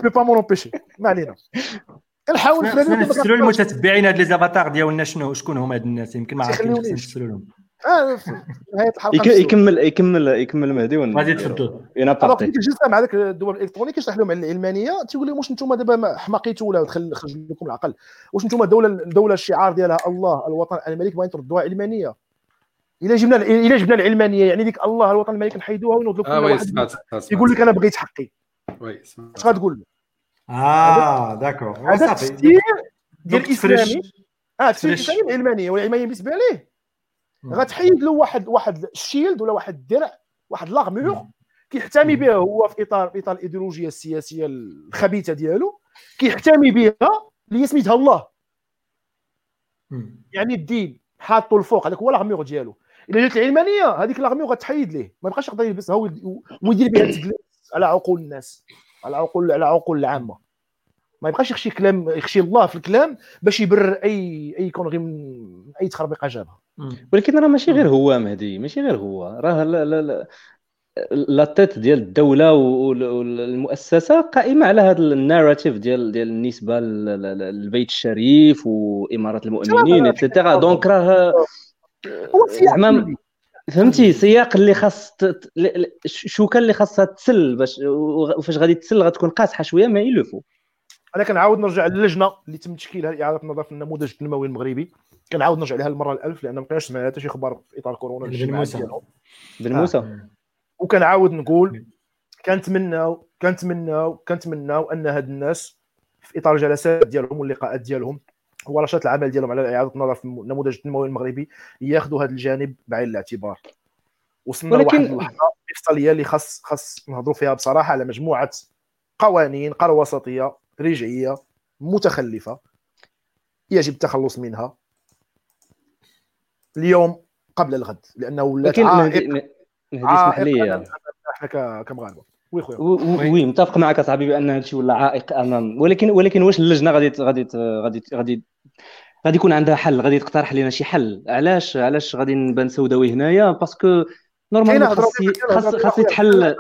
با مون امبيشي ما علينا كنحاول نسلو المتتبعين هاد لي زافاتار ديالنا شنو شكون هما هاد الناس يمكن ما عارفينش نسلو لهم اه نهايه الحلقه يكمل يكمل يكمل مهدي غادي تفضل انا بارطي جلسه مع داك الذباب الالكتروني كيشرح لهم على العلمانيه تيقول لهم واش نتوما دابا حماقيتو ولا دخل خرج لكم العقل واش نتوما الدوله الدوله الشعار ديالها الله الوطن الملك باغي تردوها علمانيه الا جبنا الا جبنا العلمانيه يعني ديك الله الوطن الملك نحيدوها ونوضلوا كل واحد يقول لك انا بغيت حقي وي سمع اش غتقول اه داكور صافي ديال الاسلامي اه التفسير العلمانيه والعلمانيه بالنسبه ليه غتحيد له واحد واحد الشيلد ولا واحد الدرع واحد لاغمور كيحتمي به هو في اطار في اطار الايديولوجيه السياسيه الخبيثه ديالو كيحتمي بها اللي سميتها الله يعني الدين حاطو الفوق هذاك هو لاغمور ديالو الا جات العلمانيه هذيك لاغمور غتحيد ليه ما بقاش يقدر يلبسها ويدير بها التجلس على عقول الناس على عقول على عقول العامه ما يبقاش يخشي كلام يخشي الله في الكلام باش يبرر اي اي كون غير اي تخربيقه جابها ولكن راه ماشي غير هو مهدي ماشي غير هو راه لا لا لا لاتيت ديال الدوله والمؤسسه قائمه على هذا الناراتيف ديال ديال النسبه للبيت الشريف واماره المؤمنين ايتترا دونك راه زعما فهمتي سياق اللي خاص الشوكه اللي خاصها تسل باش وفاش غادي تسل غتكون قاصحه شويه ما يلفو انا كنعاود نرجع للجنه اللي تم تشكيلها لاعاده النظر في النموذج التنموي المغربي كنعاود نرجع لها المره الألف لان ما بقاش سمعنا حتى شي خبر في اطار كورونا بالموسى بالموسى وكنعاود نقول كنتمناو كنتمناو كنتمناو ان هاد الناس في اطار الجلسات ديالهم واللقاءات ديالهم ورشات العمل ديالهم على اعاده النظر في النموذج التنموي المغربي ياخذوا هذا الجانب بعين الاعتبار وصلنا لواحد اللحظه الفصليه اللي خاص خاص نهضروا فيها بصراحه على مجموعه قوانين قرى وسطيه رجعيه متخلفه يجب التخلص منها اليوم قبل الغد لانه ولات عائق اسمح لي حنا كمغاربه وي خويا وي متفق معك اصاحبي بان هذا الشيء ولا عائق امام ولكن ولكن واش اللجنه غادي غادي غادي غادي غادي يكون عندها حل غادي تقترح لنا شي حل علاش علاش غادي نبان سوداوي هنايا باسكو نورمالمون خاص خاص يتحل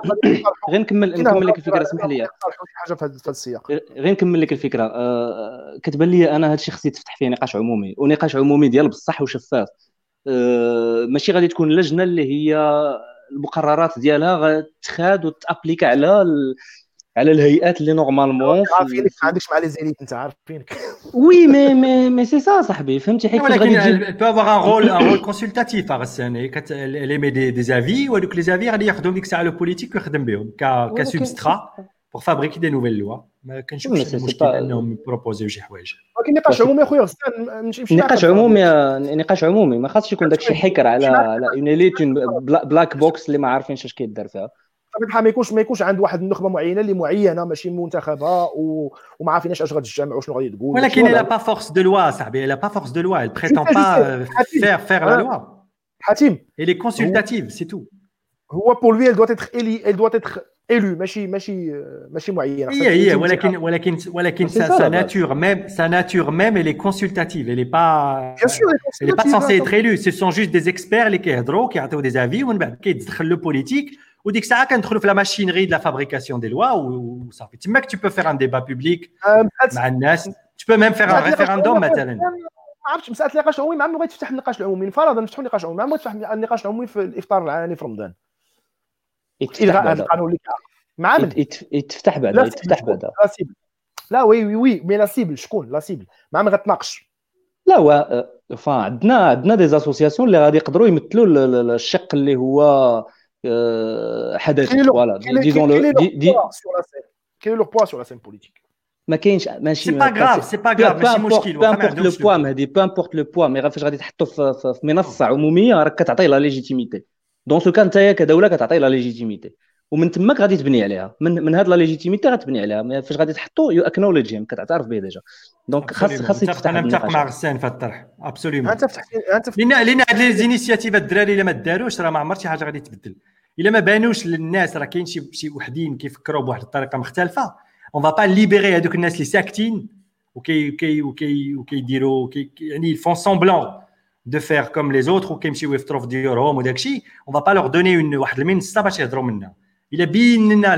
غير نكمل نكمل لك الفكره اسمح لي حاجه في هذا السياق غير نكمل لك الفكره كتبان لي انا هذا الشيء خص يتفتح فيه نقاش عمومي ونقاش عمومي ديال بصح وشفاف ماشي غادي تكون لجنه اللي هي المقررات ديالها غتخاد وتابليك على ال... على الهيئات اللي نورمالمون عارفينك ما عندكش مع لي زيليت انت عارفينك وي مي مي مي سي سا صاحبي فهمتي حيت غادي تجيب با باغ ان رول ان رول كونسلتاتيف غساني لي مي دي دي زافي وهذوك لي زافي غادي ياخذهم ديك الساعه لو بوليتيك ويخدم بهم ك كسبسترا pour fabriquer des nouvelles lois ما كنشوفش المشكل انهم بروبوزيو شي حوايج ولكن نقاش عمومي خويا غسان نمشي نمشي نقاش عمومي نقاش عمومي ما خاصش يكون داكشي حكر على على اونيليت بلاك بوكس اللي ما عارفينش اش كيدار فيها طبعا ما يكونش ما يكونش عند واحد النخبه معينه اللي معينه ماشي منتخبه وما عارفينش اش غتجمعوا شنو غادي تقول ولكن لا با فورس دو لوا صاحبي لا با فورس دو لوا il prétend pas faire faire la loi حاتم il est consultative c'est tout هو pour lui elle doit être elle doit être élue ماشي ماشي ماشي معينه هي ولكن ولكن ولكن sa nature même sa nature même elle est consultative elle est pas elle est pas censée être élue ce sont juste des experts اللي كيهضروا كيعطيو des avis ومن بعد كيتدخل لو بوليتيك وديك الساعه كندخلوا في لا ماشينري د لا فابريكاسيون دي لوا وصافي تماك tu peux faire un débat public مع الناس tu peux même faire un référendum مثلا ما عرفتش مسات نقاش عمومي مع ما بغيت تفتح النقاش العمومي فرضا نفتحوا نقاش عمومي ما تفتح النقاش العمومي في الافطار العالمي في رمضان الغاء هذا القانون اللي كاع مع من يتفتح بعدا يتفتح بعدا لا وي وي وي مي لا سيبل شكون لا سيبل مع ما غتناقش لا هو عندنا عندنا دي اسوسياسيون اللي غادي يقدروا يمثلوا الشق اللي هو حدث فوالا ديزون لو دي كاين لو بوا سور لا سين بوليتيك ما كاينش ماشي سي با غراف سي با غراف ماشي مشكل واخا ما عندوش لو بوا مهدي بو امبورت لو بوا مي راه فاش غادي تحطو في منصه عموميه راك كتعطي لا ليجيتيميتي دون سو كان نتايا كدوله كتعطي لا ليجيتيميتي ومن تماك غادي تبني عليها من من هاد لا ليجيتيميتي غتبني عليها فاش غادي تحطو يو اكنولوجيهم كتعترف به ديجا دونك خاص خاص يتفتح انا متفق مع غسان في الطرح ابسوليومون انت فتحتي انت لينا لينا هاد لي زينيسياتيف الدراري الا ما داروش راه ما عمر شي حاجه غادي تبدل الا ما بانوش للناس راه كاين شي شي وحدين كيفكروا بواحد الطريقه مختلفه on va pas libérer هذوك الناس اللي ساكتين وكي وكي وكي وكيديروا يعني ils font semblant de faire comme les autres وكيمشيو يفطروا في ديورهم وداك الشيء. On va pas leur donner une واحد المنصه باش يهضروا منا. الا بيننا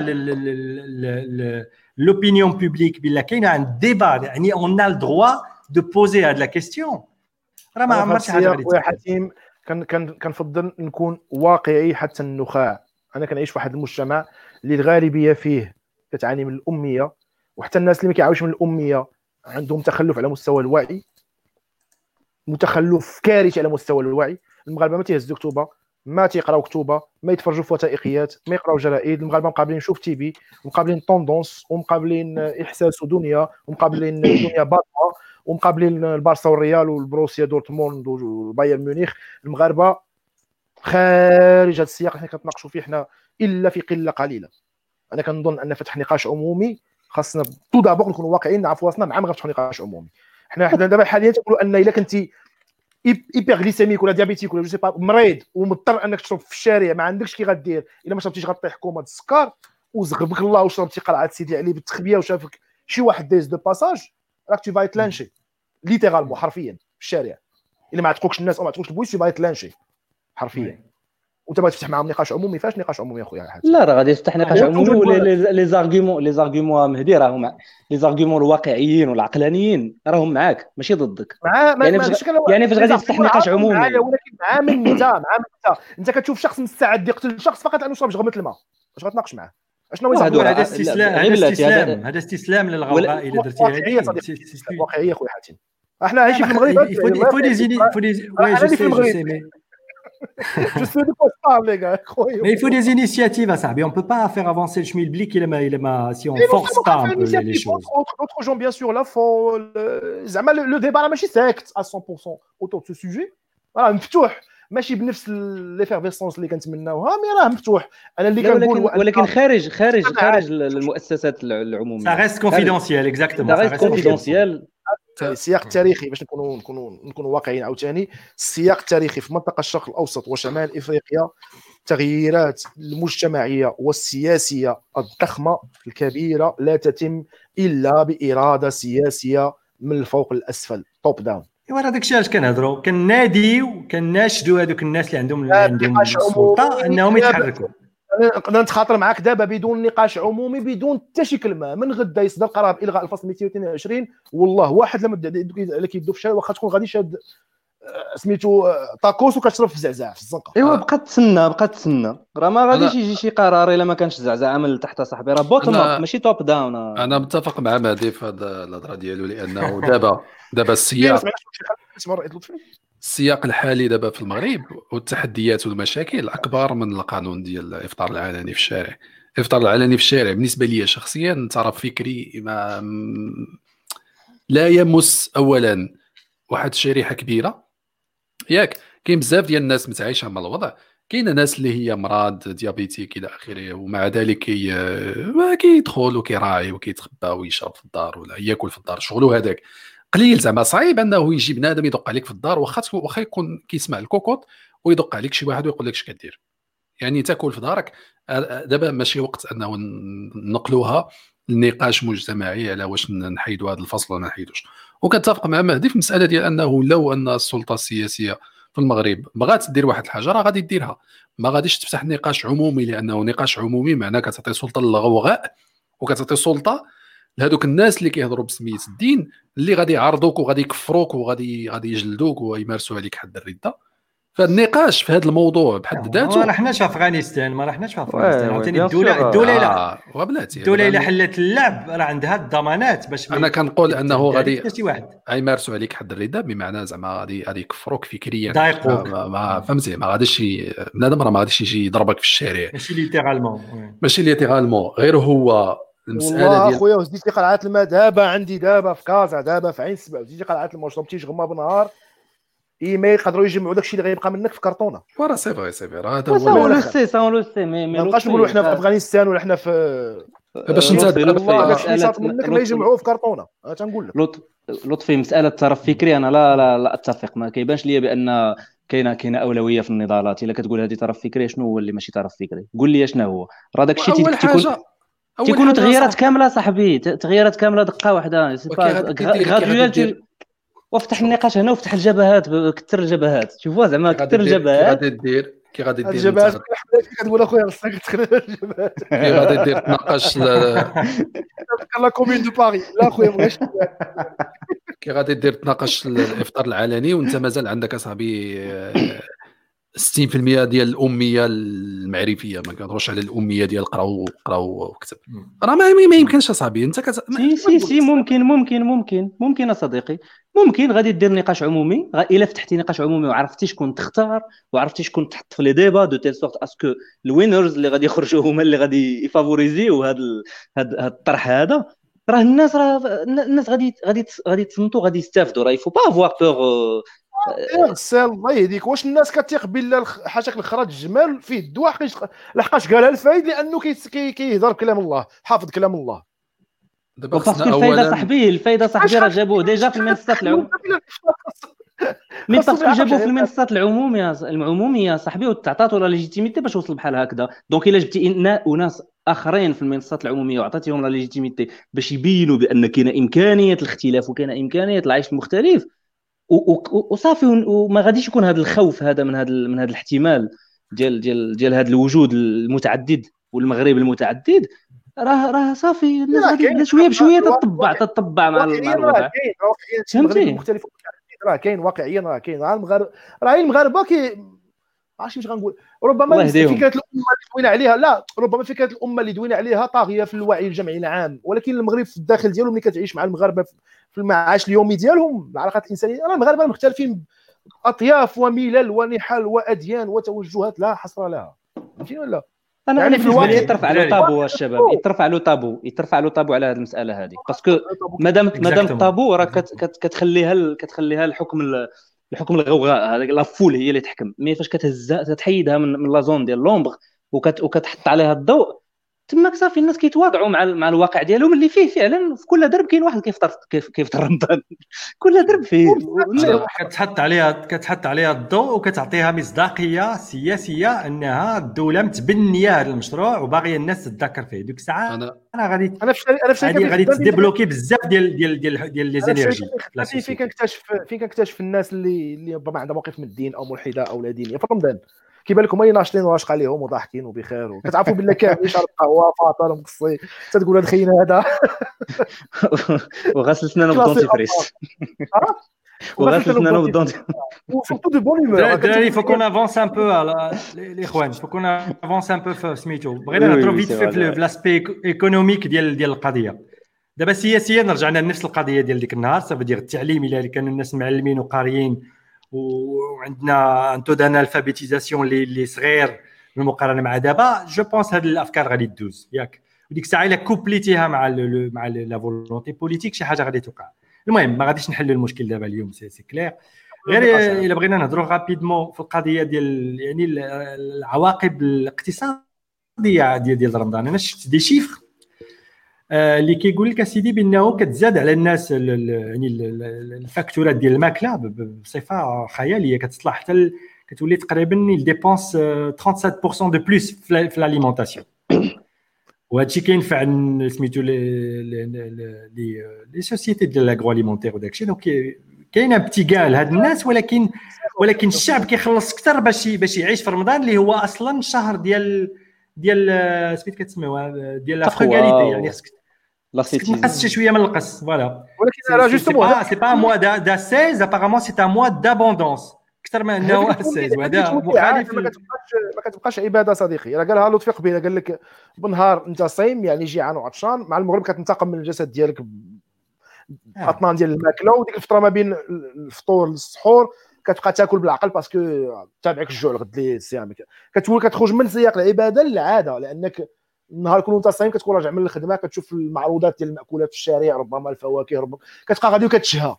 l'opinion publique بلا كاين عن débat يعني on a le droit de poser هاد la question. راه ما عمرتش هاد الهضره. حكيم كان كان كنفضل نكون واقعي حتى النخاع. انا كنعيش في واحد المجتمع اللي الغالبيه فيه كتعاني من الاميه، وحتى الناس اللي ما كيعاوش من الاميه عندهم تخلف على مستوى الوعي، متخلف كارثي على مستوى الوعي. المغاربه ما تيهزوا كتبه، ما تيقراو كتبه، ما يتفرجوا في وثائقيات، ما يقراو جرائد. المغاربه مقابلين شوف تي في، مقابلين طوندونس، ومقابلين احساس ودنيا، ومقابلين دنيا باطله، ومقابلين البارسا والريال والبروسيا دورتموند وبايرن ميونخ. المغاربه خارج هذا السياق اللي كنتناقشوا فيه حنا الا في قله قليله. انا كنظن ان فتح نقاش عمومي خاصنا تو دابور نكونوا واقعيين، نعرفوا راسنا مع ما غنفتحوا نقاش عمومي. حنا حنا دابا حاليا تقولوا ان الا كنتي ايبرغليسيميك ولا ديابيتيك ولا جو سي با مريض ومضطر انك تشرب في الشارع، ما عندكش كي غدير الا ما شربتيش غطيح كومه د السكر وزغبك الله وشربتي قرعه سيدي علي بالتخبيه وشافك شي واحد دايز دو باساج راك تو فايت لانشي ليتيرالمون حرفيا في الشارع. الا ما عتقوكش الناس او ما عتقوكش البوليس فايت لانشي حرفيا. وانت بغيتي تفتح معهم نقاش عمومي، فاش نقاش عمومي يا خويا حاج؟ لا راه غادي تفتح نقاش عمومي. لي زارغيومون لي زارغيومون مهدي راهم لي زارغيومون الواقعيين والعقلانيين راهم معاك ماشي ضدك. يعني فاش يعني فاش غادي تفتح نقاش عمومي ولكن مع من انت مع من انت انت كتشوف شخص مستعد يقتل شخص فقط لانه شرب جرمه الماء، واش غتناقش معاه؟ اشنو هذا استسلام؟ هذا استسلام للغوغاء اللي درتي هذه واقعيه خويا حاتم. احنا عايشين في المغرب، je sais de quoi je parle les gars. Mais il faut des initiatives à ça. Mais on peut pas faire avancer le schmilblick il m'a si on force pas un peu les choses. D'autres gens bien sûr là font زعما le débat là ماشي ساكت à cent pour cent autour de ce sujet. Voilà مفتوح ماشي بنفس الافيرفيسونس اللي كنتمناوها، مي راه مفتوح. انا اللي كنقول ولكن خارج خارج خارج المؤسسات العموميه. Ça reste confidentiel exactement. Ça reste confidentiel. السياق التاريخي باش نكونوا نكونوا نكونوا واقعيين عاوتاني. السياق التاريخي في منطقه الشرق الاوسط وشمال افريقيا، التغييرات المجتمعيه والسياسيه الضخمه الكبيره لا تتم الا باراده سياسيه من الفوق للاسفل، توب داون. ايوا راه داكشي علاش كنهضروا كنناديو كناشدوا هذوك الناس اللي عندهم عندهم السلطه انهم يتحركوا. نقدر نتخاطر معاك دابا بدون نقاش عمومي، بدون حتى شي كلمه. من غدا يصدر قرار الغاء الفصل مئتين واثنين وعشرين، والله واحد لما اللي كيدو في الشارع واخا تكون غادي شاد سميتو طاكوس وكتشرب في زعزع في الزنقه. ايوا بقى تسنى بقى تسنى راه ما غاديش يجي شي قرار الا ما كانش زعزعه من تحت صاحبي. راه بوتوم اب ماشي توب داون. انا متفق مع مهدي في هذا الهضره ديالو، لانه دابا دابا السياق السياق الحالي دابا في المغرب والتحديات والمشاكل اكبر من القانون ديال الافطار العلني في الشارع. الافطار العلني في الشارع بالنسبه لي شخصيا طرف فكري ما لا يمس اولا واحد شريحه كبيره، ياك كاين بزاف ديال الناس متعايشه مع الوضع. كاين ناس اللي هي مرض ديابيتيك الى اخره، ومع ذلك ما كيدخل وكيراعي وكيتخبى ويشرب في الدار ولا ياكل في الدار، شغلو هذاك قليل. زعما صعيب انه يجي بنادم يدق عليك في الدار، واخا واخا يكون كيسمع الكوكوط ويدق عليك شي واحد ويقول لك اش كدير. يعني تاكل في دارك. دابا ماشي وقت انه نقلوها لنقاش مجتمعي على واش نحيدوا هذا الفصل ولا ما نحيدوش. وكنتفق مع مهدي في المساله ديال انه لو ان السلطه السياسيه في المغرب بغات دير واحد الحاجه راه غادي ديرها، ما غاديش تفتح نقاش عمومي، لانه نقاش عمومي معناه كتعطي سلطه للغوغاء وكتعطي سلطه لهذوك الناس اللي كيهضروا بسميه الدين، اللي غادي يعرضوك وغادي يكفروك وغادي غادي يجلدوك ويمارسوا عليك حد الرده. فالنقاش في هذا الموضوع بحد ذاته ما رحناش افغانستان ما رحناش في افغانستان عاوتاني. الدوله الدوله لا وبلاتي الدوله الا حلت اللعب راه عندها الضمانات باش. انا كنقول انه غادي يمارسوا عليك حد الرده، بمعنى زعما غادي غادي يكفروك فكريا، فهمتي؟ ما غاديش بنادم راه ما غاديش يجي يضربك في الشارع، ماشي ليتيرالمون ماشي ليتيرالمون غير هو المساله ديال خويا. وزيدتي قرعات الماء دابا عندي، دابا في كازا، دابا في عين سبع، وزيدتي قرعات الماء شربتيش غما بنهار اي ما يقدروا يجمعوا داكشي اللي غيبقى منك في كرتونه. راه سي فغي سي فغي راه هذا هو السي سي اون لو سي. مي ما بقاش نقولوا حنا في افغانستان ولا حنا في باش نتابعوا داكشي منك ما يجمعوه في كرتونه. انا تنقول لك لطفي مساله الترف فكري انا لا لا لا اتفق. ما كيبانش ليا بان كاينه كاينه اولويه في النضالات. الا كتقول هذه طرف فكري، شنو هو اللي ماشي طرف فكري؟ قول لي شنو هو. راه داكشي تيكون تيكونوا تغييرات كامله صاحبي، تغييرات كامله دقه واحده غادي وفتح النقاش هنا وفتح الجبهات، كثر الجبهات شوفوا زعما كثر الجبهات غادي دير كي غادي دير الجبهات كتقول اخويا راسك تخرج الجبهات كي غادي دير تناقش لا كومون دو باريس لا اخويا بغيتش كي غادي دير تناقش الافطار العلني وانت مازال عندك اصاحبي ستين بالمية ديال الاميه المعرفيه، ما كنهضروش على الاميه ديال قراو قراو وكتب، راه ما يمكنش اصاحبي انت كت... سي سي سي ممكن ممكن ممكن ممكن يا صديقي، ممكن غادي دير نقاش عمومي، الا فتحتي نقاش عمومي وعرفتي شكون تختار وعرفتي شكون تحط في لي ديبا دو تيل سورت اسكو الوينرز اللي غادي يخرجوا هما اللي غادي يفافوريزيو هذا هذا الطرح هذا، راه الناس راه الناس غادي غادي غادي تصنتوا غادي يستافدوا، راه يفو با افوار بور سال الله يهديك. واش الناس كتيق بالله حاشاك الخراج الجمال فيه الدواء لحقاش قالها الفايد لانه كيهضر بكلام الله، حافظ كلام الله. دابا خصنا اولا الفايده صاحبي الفايده صاحبي راه جابوه ديجا في المنصات العموم مي صافي جابوه في المنصات العموم يا العموميه صاحبي وتعطاتو لا ليجيتيميتي باش وصل بحال هكذا. دونك الا جبتي ان وناس اخرين في المنصات العموميه وعطاتيهم لا ليجيتيميتي باش يبينوا بان كاينه امكانيه الاختلاف وكاينه امكانيه العيش المختلف وصافي، وما غاديش يكون هذا الخوف هذا من هذا من هذا الاحتمال ديال ديال ديال هذا الوجود المتعدد والمغرب المتعدد، راه راه صافي الناس غادي شويه بشويه تطبع تطبع مع الوضع. فهمتي مختلف راه كاين واقعيا راه كاين راه المغاربه راه المغاربه كي عرفتي واش غنقول، ربما فكره الامه اللي دوينا عليها لا ربما فكره الامه اللي دوينا عليها طاغيه في الوعي الجمعي العام، ولكن المغرب في الداخل ديالو ملي كتعيش مع المغاربه في المعاش اليومي ديالهم العلاقات الانسانيه، راه المغاربه مختلفين اطياف وملل ونحل واديان وتوجهات لا حصر لها، فهمتي ولا انا يعني في الوقت يترفع له طابو الشباب يترفع له طابو يترفع له طابو على هذه المساله هذه باسكو مادام مادام الطابو راه كتخليها كتخليها الحكم الحكم الغوغاء هذاك لافول هي اللي تحكم، مي فاش كتهزها تتحيدها من من لا زون ديال لومبغ وكت وكتحط عليها الضوء تماك صافي الناس كيتواضعوا مع مع الواقع ديالهم اللي فيه فعلا. في كل درب كاين واحد كيفطر كيفطر رمضان كل درب فيه كتحط عليها كتحط عليها الضوء وكتعطيها مصداقيه سياسيه انها الدوله متبنيه هذا المشروع وباغيه الناس تتذكر فيه ديك الساعه. انا غادي انا في انا في غادي غادي تديبلوكي بزاف ديال ديال ديال ديال لي زينيرجي فين كنكتشف فين كنكتشف الناس اللي اللي ربما عندها موقف من الدين او ملحده او لا دينيه في رمضان كيبان لكم اي ناشطين واشق عليهم وضاحكين وبخير وكتعرفوا بالله كامل شرب قهوه فاطر ومقصي تتقول هذا خينا هذا وغسل سنانه بالدونتي فريس وغسل سنانه بالدونتي وفوتو دو بونيمور دراري فكون افونس ان بو على لي خوان فكون افونس ان بو في سميتو بغينا نهضروا فيت في لاسبي ايكونوميك ديال ديال القضيه دابا سياسيا رجعنا لنفس القضيه ديال ديك النهار صافدير التعليم اللي كانوا الناس معلمين وقاريين وعندنا انتو دانا الفابيتيزاسيون لي لي صغير بالمقارنه مع دابا جو بونس هاد الافكار غادي تدوز ياك وديك الساعه الا كوبليتيها مع ال مع لا فولونتي بوليتيك شي حاجه غادي توقع. المهم ما غاديش نحلوا المشكل دابا اليوم سي سي كلير، غير الا بغينا نهضروا غابيدمون في القضيه ديال يعني العواقب الاقتصاديه ديال ديال رمضان. انا شفت دي شيفر اللي كيقول لك سيدي بانه كتزاد على الناس يعني الفاكتورات ديال الماكله بصفه خياليه كتطلع حتى كتولي تقريبا الديبونس سبعة وثلاثين بالمية دو بلوس في الاليمونطاسيون وهادشي كينفع سميتو لي لي سوسيتي ديال لاغرو اليمونتير وداكشي. دونك كاين ابتقال هاد الناس ولكن ولكن الشعب كيخلص اكثر باش باش يعيش في رمضان اللي هو اصلا شهر ديال ديال سميت كتسميوها ديال لا فروغاليتي يعني خصك لا سيتي خصك شويه من القص فوالا ولكن راه جوستومون سي با موا دا دا سيز ابارامون سي تا موا دابوندونس اكثر من انه سيز وهذا مخالف ما كتبقاش ما كتبقاش عباده صديقي. راه قالها لطفي قبيله قال لك بالنهار انت صايم يعني جيعان وعطشان مع المغرب كتنتقم من الجسد ديالك الاطنان ديال الماكله وديك الفتره ما بين الفطور والسحور كتبقى تاكل بالعقل باسكو تابعك الجوع الغد لي الصيام كتولي كتخرج من سياق العباده للعاده لانك النهار كله انت صايم كتكون راجع من الخدمه كتشوف المعروضات ديال الماكولات في الشارع ربما الفواكه ربما كتبقى غادي وكتشهى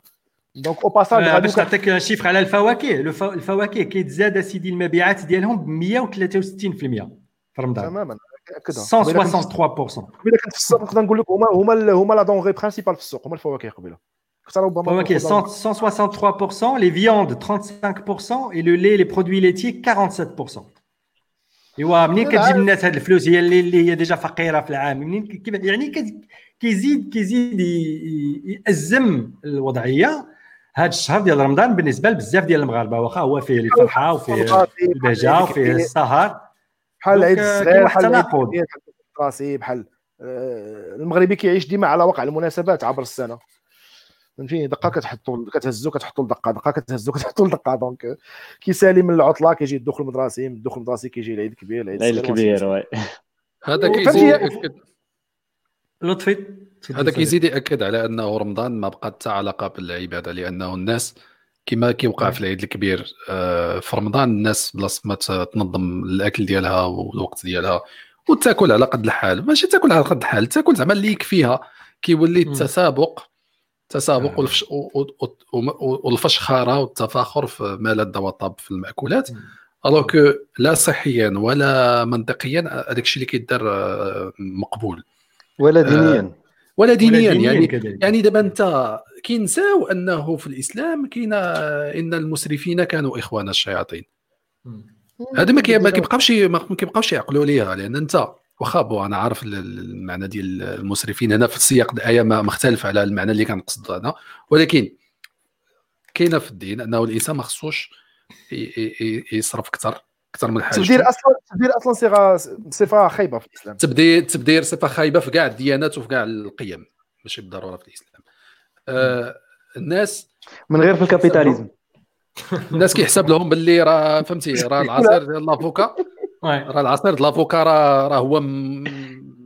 دونك او باساج غادي باش نعطيك ان شيفر على الفواكه الفواكه كيتزاد سيدي المبيعات ديالهم مية وثلاثة وستين بالمية في رمضان تماما هكذا مية وثلاثة وستين بالمية قبيله كنت في السوق نقدر نقول لك هما هما هما لا دونغي برينسيبال في السوق هما الفواكه قبيله Ok, cent soixante-trois pour cent, les viandes trente-cinq pour cent et le lait, les produits laitiers quarante-sept pour cent. ايوا منين كتجيب الناس هاد الفلوس هي اللي, اللي هي ديجا فقيره في العام منين يعني كيزيد كيزيد يأزم الوضعيه هاد الشهر ديال رمضان بالنسبه لبزاف ديال المغاربه واخا هو فيه الفرحه وفيه البهجه وفيه السهر بحال العيد الصغير بحال العيد الراسي بحال المغربي كيعيش ديما على وقع المناسبات عبر السنه فهمتيني دقه كتحطوا كتهزوا كتحطوا لدقه دقه كتهزوا كتحطوا لدقه دونك كيسالي من العطله كيجي الدخول المدرسي من الدخول المدرسي كيجي العيد الكبير العيد الكبير وي هذا كيزيد لطفي هذا كيزيد ياكد على انه رمضان ما بقى حتى علاقه بالعباده لانه الناس كما كيوقع في العيد الكبير في رمضان الناس بلاص ما تنظم الاكل ديالها والوقت ديالها وتاكل على قد الحال ماشي تاكل على قد الحال تاكل زعما اللي يكفيها كيولي التسابق التسابق والفش... والفشخره والتفاخر في ما لذ وطاب في المأكولات alors que لا صحيا ولا منطقيا هذاك الشيء اللي كيدار مقبول ولا دينيا ولا دينيا يعني كده. يعني دابا انت كينساو انه في الاسلام كاين ان المسرفين كانوا اخوان الشياطين هذا ما كيبقاوش ما كيبقاوش يعقلوا ليها لان انت وخابو انا عارف المعنى ديال المسرفين هنا في السياق الايه ما مختلف على المعنى اللي كنقصد انا ولكن كاينه في الدين انه الانسان ما خصوش يصرف اكثر اكثر من الحاجه تبدير اصلا تبدير اصلا صيغه صفه خايبه في الاسلام تبدير تبدير صفه خايبه في كاع الديانات وفي كاع القيم ماشي بالضروره في الاسلام آه الناس من غير في الكابيتاليزم الناس كيحسب لهم باللي راه فهمتي راه العصير ديال لافوكا راه العصير ديال لافوكا راه هو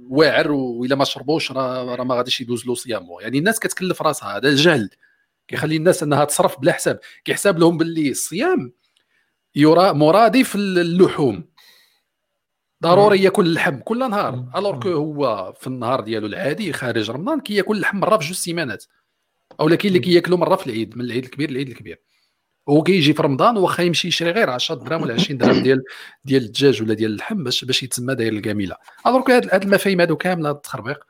واعر وإلا ما شربوش راه راه ما غاديش يدوز له صيامو يعني الناس كتكلف راسها هذا الجهل كيخلي الناس انها تصرف بلا حساب كيحسب لهم باللي الصيام يرى مرادف اللحوم ضروري ياكل اللحم كل نهار الوغ هو في النهار ديالو العادي خارج رمضان كياكل اللحم مره في جوج سيمانات اولا كاين اللي كياكلو مره في العيد من العيد الكبير للعيد الكبير هو كيجي في رمضان واخا يمشي يشري غير عشرة درهم ولا عشرين درهم ديال ديال الدجاج ولا ديال اللحم باش باش يتسمى داير الكامله الوغ هاد هاد المفاهيم هادو كامل هاد التخربيق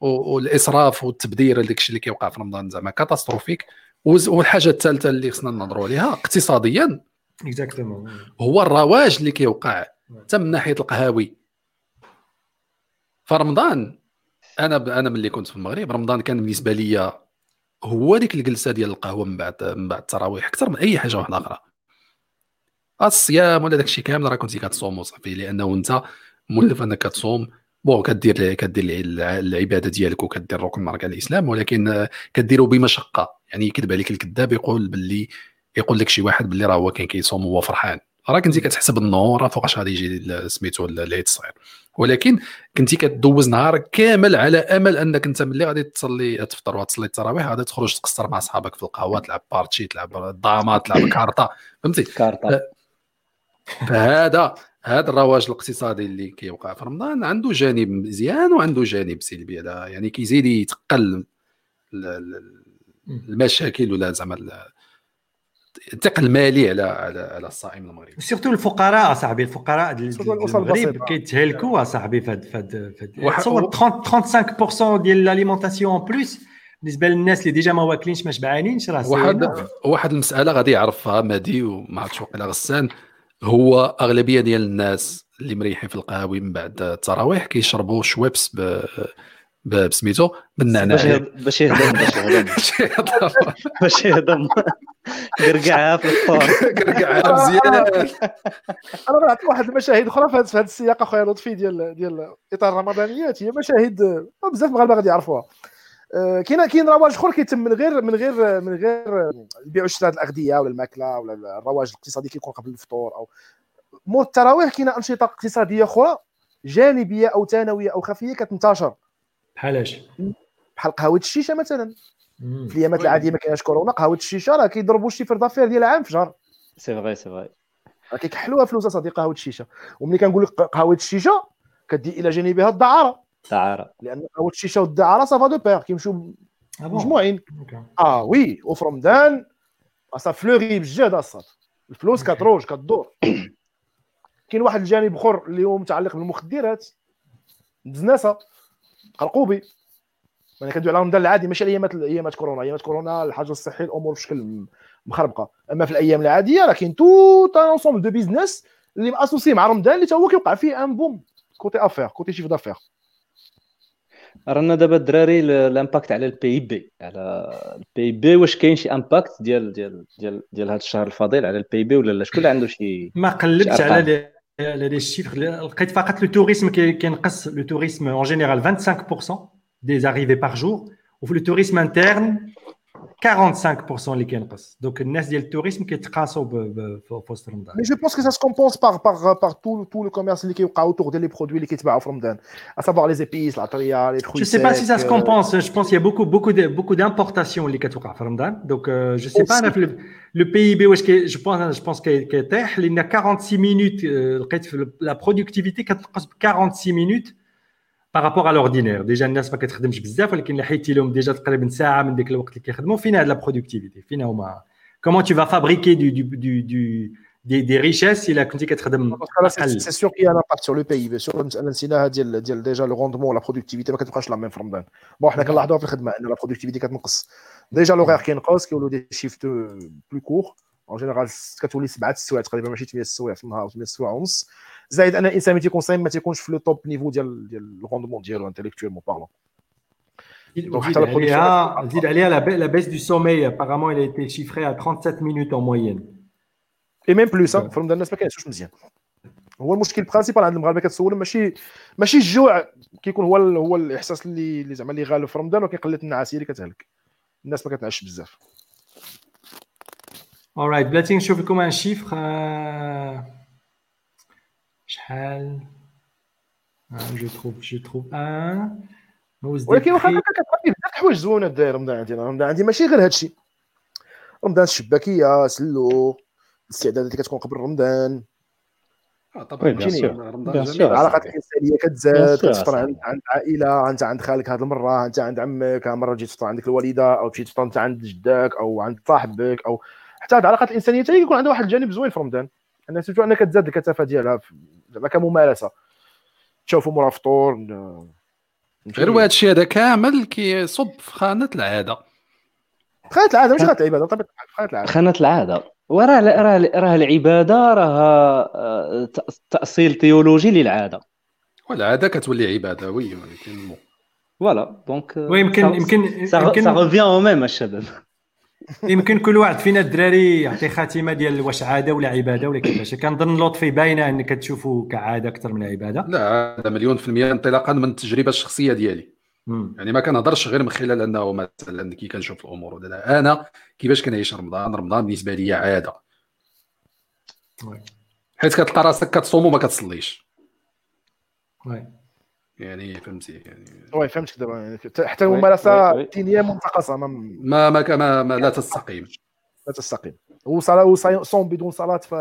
والاسراف والتبذير داكشي اللي كيوقع في رمضان زعما كاتاستروفيك والحاجه الثالثه اللي خصنا نهضروا عليها اقتصاديا اكزاكتومون هو الرواج اللي كيوقع حتى من ناحيه القهاوي فرمضان انا ب... انا ملي كنت في المغرب رمضان كان بالنسبه ليا هو ديك الجلسه ديال القهوه من بعد من بعد التراويح اكثر من اي حاجه واحده اخرى الصيام ولا داكشي كامل راه كنتي كتصوم صافي لانه انت مولف انك كتصوم بون كدير كدير العباده ديالك وكدير ركن اركان الاسلام ولكن كديرو بمشقه يعني يكذب عليك الكذاب يقول باللي يقول لك شي واحد باللي راه هو كان كيصوم وهو فرحان راه كنتي كتحسب النور راه فوقاش غادي يجي سميتو العيد الصغير ولكن كنتي كتدوز نهارك كامل على امل انك انت ملي غادي تصلي تفطر وتصلي التراويح غادي تخرج تقصر مع صحابك في القهوه تلعب بارتشي تلعب الضامات تلعب كارطه فهمتي كارطه فهذا هذا الرواج الاقتصادي اللي كيوقع في رمضان عنده جانب مزيان وعنده جانب سلبي هذا يعني كيزيد يتقل المشاكل ولا زعما الثقل المالي على على الصائم المغربي سيرتو الفقراء صاحبي الفقراء المغرب كيتهلكوا صاحبي فهاد فهاد تصور خمسة وثلاثين بالمية ديال الاليمونطاسيون بلس بالنسبه للناس اللي ديجا ما واكلينش ما شبعانينش راه واحد واحد المساله غادي يعرفها مادي وما عرفتش وقيلا غسان هو اغلبيه ديال الناس اللي مريحين في القهاوي من بعد التراويح كيشربوا شويبس ب بسميتو بالنعناع باش يهضم باش يهضم قرقعها في الفطور قرقعها مزيان انا بعت واحد المشاهد اخرى في هذه السياق اخويا لطفي ديال ديال اطار رمضانيات هي مشاهد بزاف المغاربه غادي يعرفوها كاين كاين رواج اخر كيتم من غير من غير من غير البيع والشراء الاغذيه ولا الماكله ولا الرواج الاقتصادي كيكون قبل الفطور او مور التراويح كاين انشطه اقتصاديه اخرى جانبيه او ثانويه او خفيه كتنتشر بحالاش بحال قهوه الشيشه مثلا مم. في الايامات العاديه ما كايناش كورونا قهوه الشيشه راه كيضربوا شي فرد افير ديال العام في شهر سي فري سي فري راه كيكحلوها فلوس اصاحبي قهوه الشيشه وملي كنقول لك قهوه الشيشه كدي الى جانبها الدعاره الدعاره لان قهوه الشيشه والدعاره صافا دو بير كيمشيو مجموعين اه وي وفي رمضان اصا فلوري بجد اصاحبي الفلوس كتروج كتدور كاين واحد الجانب اخر اللي هو متعلق بالمخدرات الزناسه قرقوبي انا كندوي على رمضان العادي ماشي الايامات الايامات كورونا ايامات كورونا الحجر الصحي الامور بشكل مخربقه اما في الايام العاديه راه كاين توت انصوم دو بيزنس اللي ماسوسي مع رمضان اللي تا هو كيوقع فيه ان بوم كوتي افير كوتي شيف دافير. رانا دابا الدراري الامباكت على البي بي على البي بي واش كاين شي امباكت ديال ديال ديال ديال هذا الشهر الفضيل على البي بي ولا لا؟ شكون عنده شي؟ ما قلبتش على على لي شيفر، لقيت فقط لو توريزم كينقص. لو توريزم اون جينيرال خمسة وعشرين بالمية دي اريفي بار جور، وفي لو توريزم انترن خمسة وأربعين بالمية اللي كينقص. دونك الناس ديال التوريزم كيتقاسوا في وسط رمضان. مي جو بونس كو سا سكومبونس بار بار بار تو تو لو كوميرس اللي كيوقعوا اوتور ديال لي برودوي اللي كيتباعوا في رمضان، ا سافوار لي زيبيس العطريه لي تروي. جو سي با سي سا سكومبونس، جو بونس يا بوكو بوكو بوكو دامبورطاسيون اللي كتوقع في رمضان. دونك جو سي با انا في لو بي بي واش كي جو بونس جو بونس كيطيح لان ستة وأربعين مينوت لقيت في لا برودكتيفيتي كتنقص ب أربعة وأربعين مينوت par rapport à l'ordinaire. Déjà الناس ما كتخدمش بزاف ولكن لحيتي لهم ديجا تقريبا ساعه من ديك الوقت اللي كيخدموا. فينا هاد لا برودكتيفيتي؟ فينا هما كومون تو فا فابريكي دو دو دو دي دي ريشيس الا كنتي كتخدم. سي سيغ كي انا باغ سور لو بي بي سور الانسينه ديال ديال ديجا لو روندمون لا برودكتيفيتي ما كتبقاش لا ميم في رمضان. بون حنا كنلاحظوها في الخدمه ان لا برودكتيفيتي كتنقص. ديجا لوغير كينقص، كيولوا دي شيفت بلو كور اون جينيرال كتولي سبعة السوايع تقريبا ماشي ثمانية السوايع في النهار، ثمانية السوايع ونص. زائد انا الانسان ملي كيكون صايم ما تيكونش في لو توب نيفو ديال ديال الغوندمون ديالو انتيليكتويلمون بارلون. وحتى البرودكتيفيتي زيد عليها لا بايس دو سوميل ابارامون الا ايتي شيفري ا سبعة وثلاثين مينوت اون موين اي ميم بلوس. في رمضان الناس ما كيعيشوش مزيان، هو المشكل برينسيبال عند المغاربه. كتسولهم ماشي ماشي الجوع كيكون هو هو الاحساس اللي اللي زعما اللي غالب في رمضان، ولكن قله النعاس هي اللي كتهلك الناس، ما كتعش بزاف. Alright, بلاتي نشوف لكم ان شيفر شحال. جو تروف جو تروف ان نوز. ولكن واخا كتعرفي بزاف الحوايج زوينه داير رمضان عندي. رمضان عندي ماشي غير هادشي، رمضان الشباكيه سلو الاستعدادات اللي كتكون قبل رمضان. اه طبعا رمضان العلاقات الانسانيه كتزاد، كتفطر عند عند عائله، انت عند خالك هاد المره، انت عند عمك، مره جيت تفطر عندك الوالده، او تمشي تفطر انت عند جداك او عند صاحبك، او حتى هاد العلاقات الانسانيه حتى كيكون عندها واحد الجانب زوين في رمضان. انا سيتو انا كتزاد الكثافه ديالها زعما كممارسه، تشوفوا مورا فطور غير. وهذا الشيء هذا كامل كيصب في خانه العاده. خانه العاده مش خانه العباده، طبعا خانه العاده. خانه العاده وراه راه راه العباده راه تاصيل تيولوجي للعاده، والعاده كتولي عباده. وي ولكن فوالا دونك يمكن يمكن يمكن ريفيون ميم الشباب. يمكن كل واحد فينا الدراري يعطي خاتمه ديال واش عاده ولا عباده ولا كيفاش. كنظن لطفي باينه ان كتشوفوا كعاده اكثر من عباده. لا عاده مليون في المية انطلاقا من التجربه الشخصيه ديالي. مم. يعني ما كنهضرش غير من خلال انه مثلا كي كنشوف الامور ولا انا كيفاش كنعيش رمضان. رمضان بالنسبه لي عاده، حيت كتلقى راسك كتصوم وما كتصليش. وي يعني فهمتي يعني وي فهمتك دابا. حتى الممارسه الدينيه منتقصه، ما ما ما, ما لا تستقيم لا تستقيم. وصلاه صوم بدون صلاه ف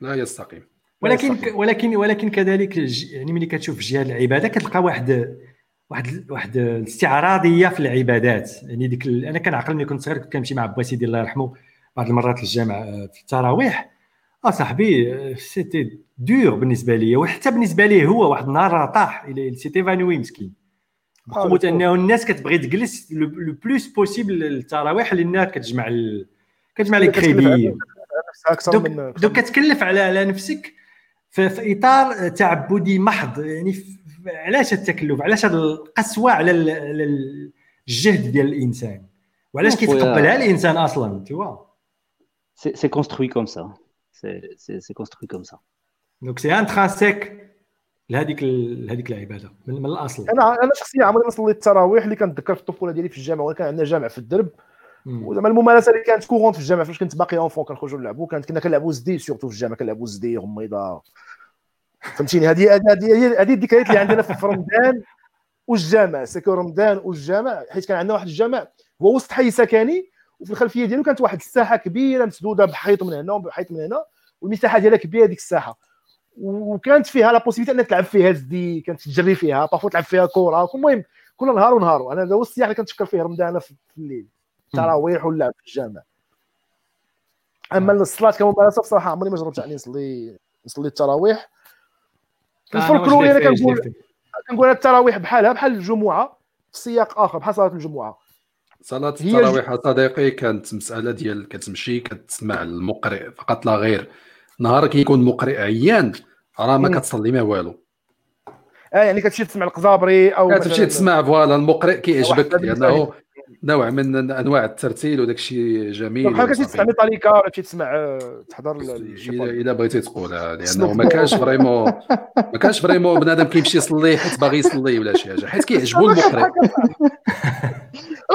لا يستقيم. ولكن يستقيم. ولكن ولكن كذلك يعني ملي كتشوف جهه العباده كتلقى واحد واحد واحد الاستعراضيه في العبادات. يعني ديك ال... انا كنعقل ملي كنت صغير كنت كنمشي مع با سيدي الله يرحمه بعض المرات للجامع في التراويح. اه صاحبي سيتي دور بالنسبه لي، وحتى بالنسبه ليه هو. واحد النهار طاح الى سيتي فانوي مسكين بقوه انه الناس كتبغي تجلس لو بلوس بوسيبل التراويح لان كتجمع ال... كتجمع لي كريدي. دونك كتكلف على على نفسك في, في اطار تعبدي محض. يعني في... علاش التكلف؟ علاش هذه القسوه على ال... الجهد ديال الانسان؟ وعلاش كيتقبلها الانسان اصلا؟ توا سي سي كونستروي كوم سا. C'est, c'est, c'est construit comme ça. Donc c'est intrinsèque لهذيك لهذيك العباده من الاصل. انا انا شخصيا عمري ما صليت التراويح اللي كنتذكر في الطفوله ديالي في الجامع، وكان عندنا جامع في الدرب. وزعما الممارسه اللي كانت كورونت في الجامع فاش كنت باقي اونفون كنخرجوا نلعبوا، كانت كنا كنلعبوا زدي سورتو في الجامع، كنلعبوا زدي غميضه فهمتيني. هذه هذه هذه الذكريات اللي عندنا في رمضان والجامع. سكو رمضان والجامع حيت كان عندنا واحد الجامع هو وسط حي سكني، وفي الخلفيه ديالو كانت واحد الساحه كبيره مسدوده بحيط من هنا وبحيط من هنا، والمساحه ديالها كبيره ديك الساحه. وكانت فيها لا بوسيبيتي انك تلعب فيها زدي، كانت تجري فيها بافو تلعب فيها كره. المهم كل نهار ونهار انا هذا هو السياح اللي كنتفكر فيه رمضان في الليل، التراويح واللعب في الجامع. اما الصلاه كممارسه بصراحه عمري ما جربت اني نصلي نصلي التراويح. الفولكلوري انا كنقول كنقول التراويح بحالها بحال الجمعه في سياق اخر، بحال صلاه الجمعه. صلاة التراويح صديقي كانت مسألة ديال كتمشي كتسمع المقرئ فقط لا غير، نهار كيكون مقرئ عيان راه ما كتصلي ما والو. اه يعني كتمشي تسمع القزابري او كتمشي تسمع فوالا المقرئ كيعجبك لانه نوع من انواع الترتيل وداك الشيء جميل. بحال كتسمع ميتاليكا ولا تسمع تحضر الا بغيتي تقولها لانه ما كانش فريمون ما كانش فريمون بنادم كيمشي يصلي حيت باغي يصلي ولا شي حاجه حيت كيعجبو المقرئ.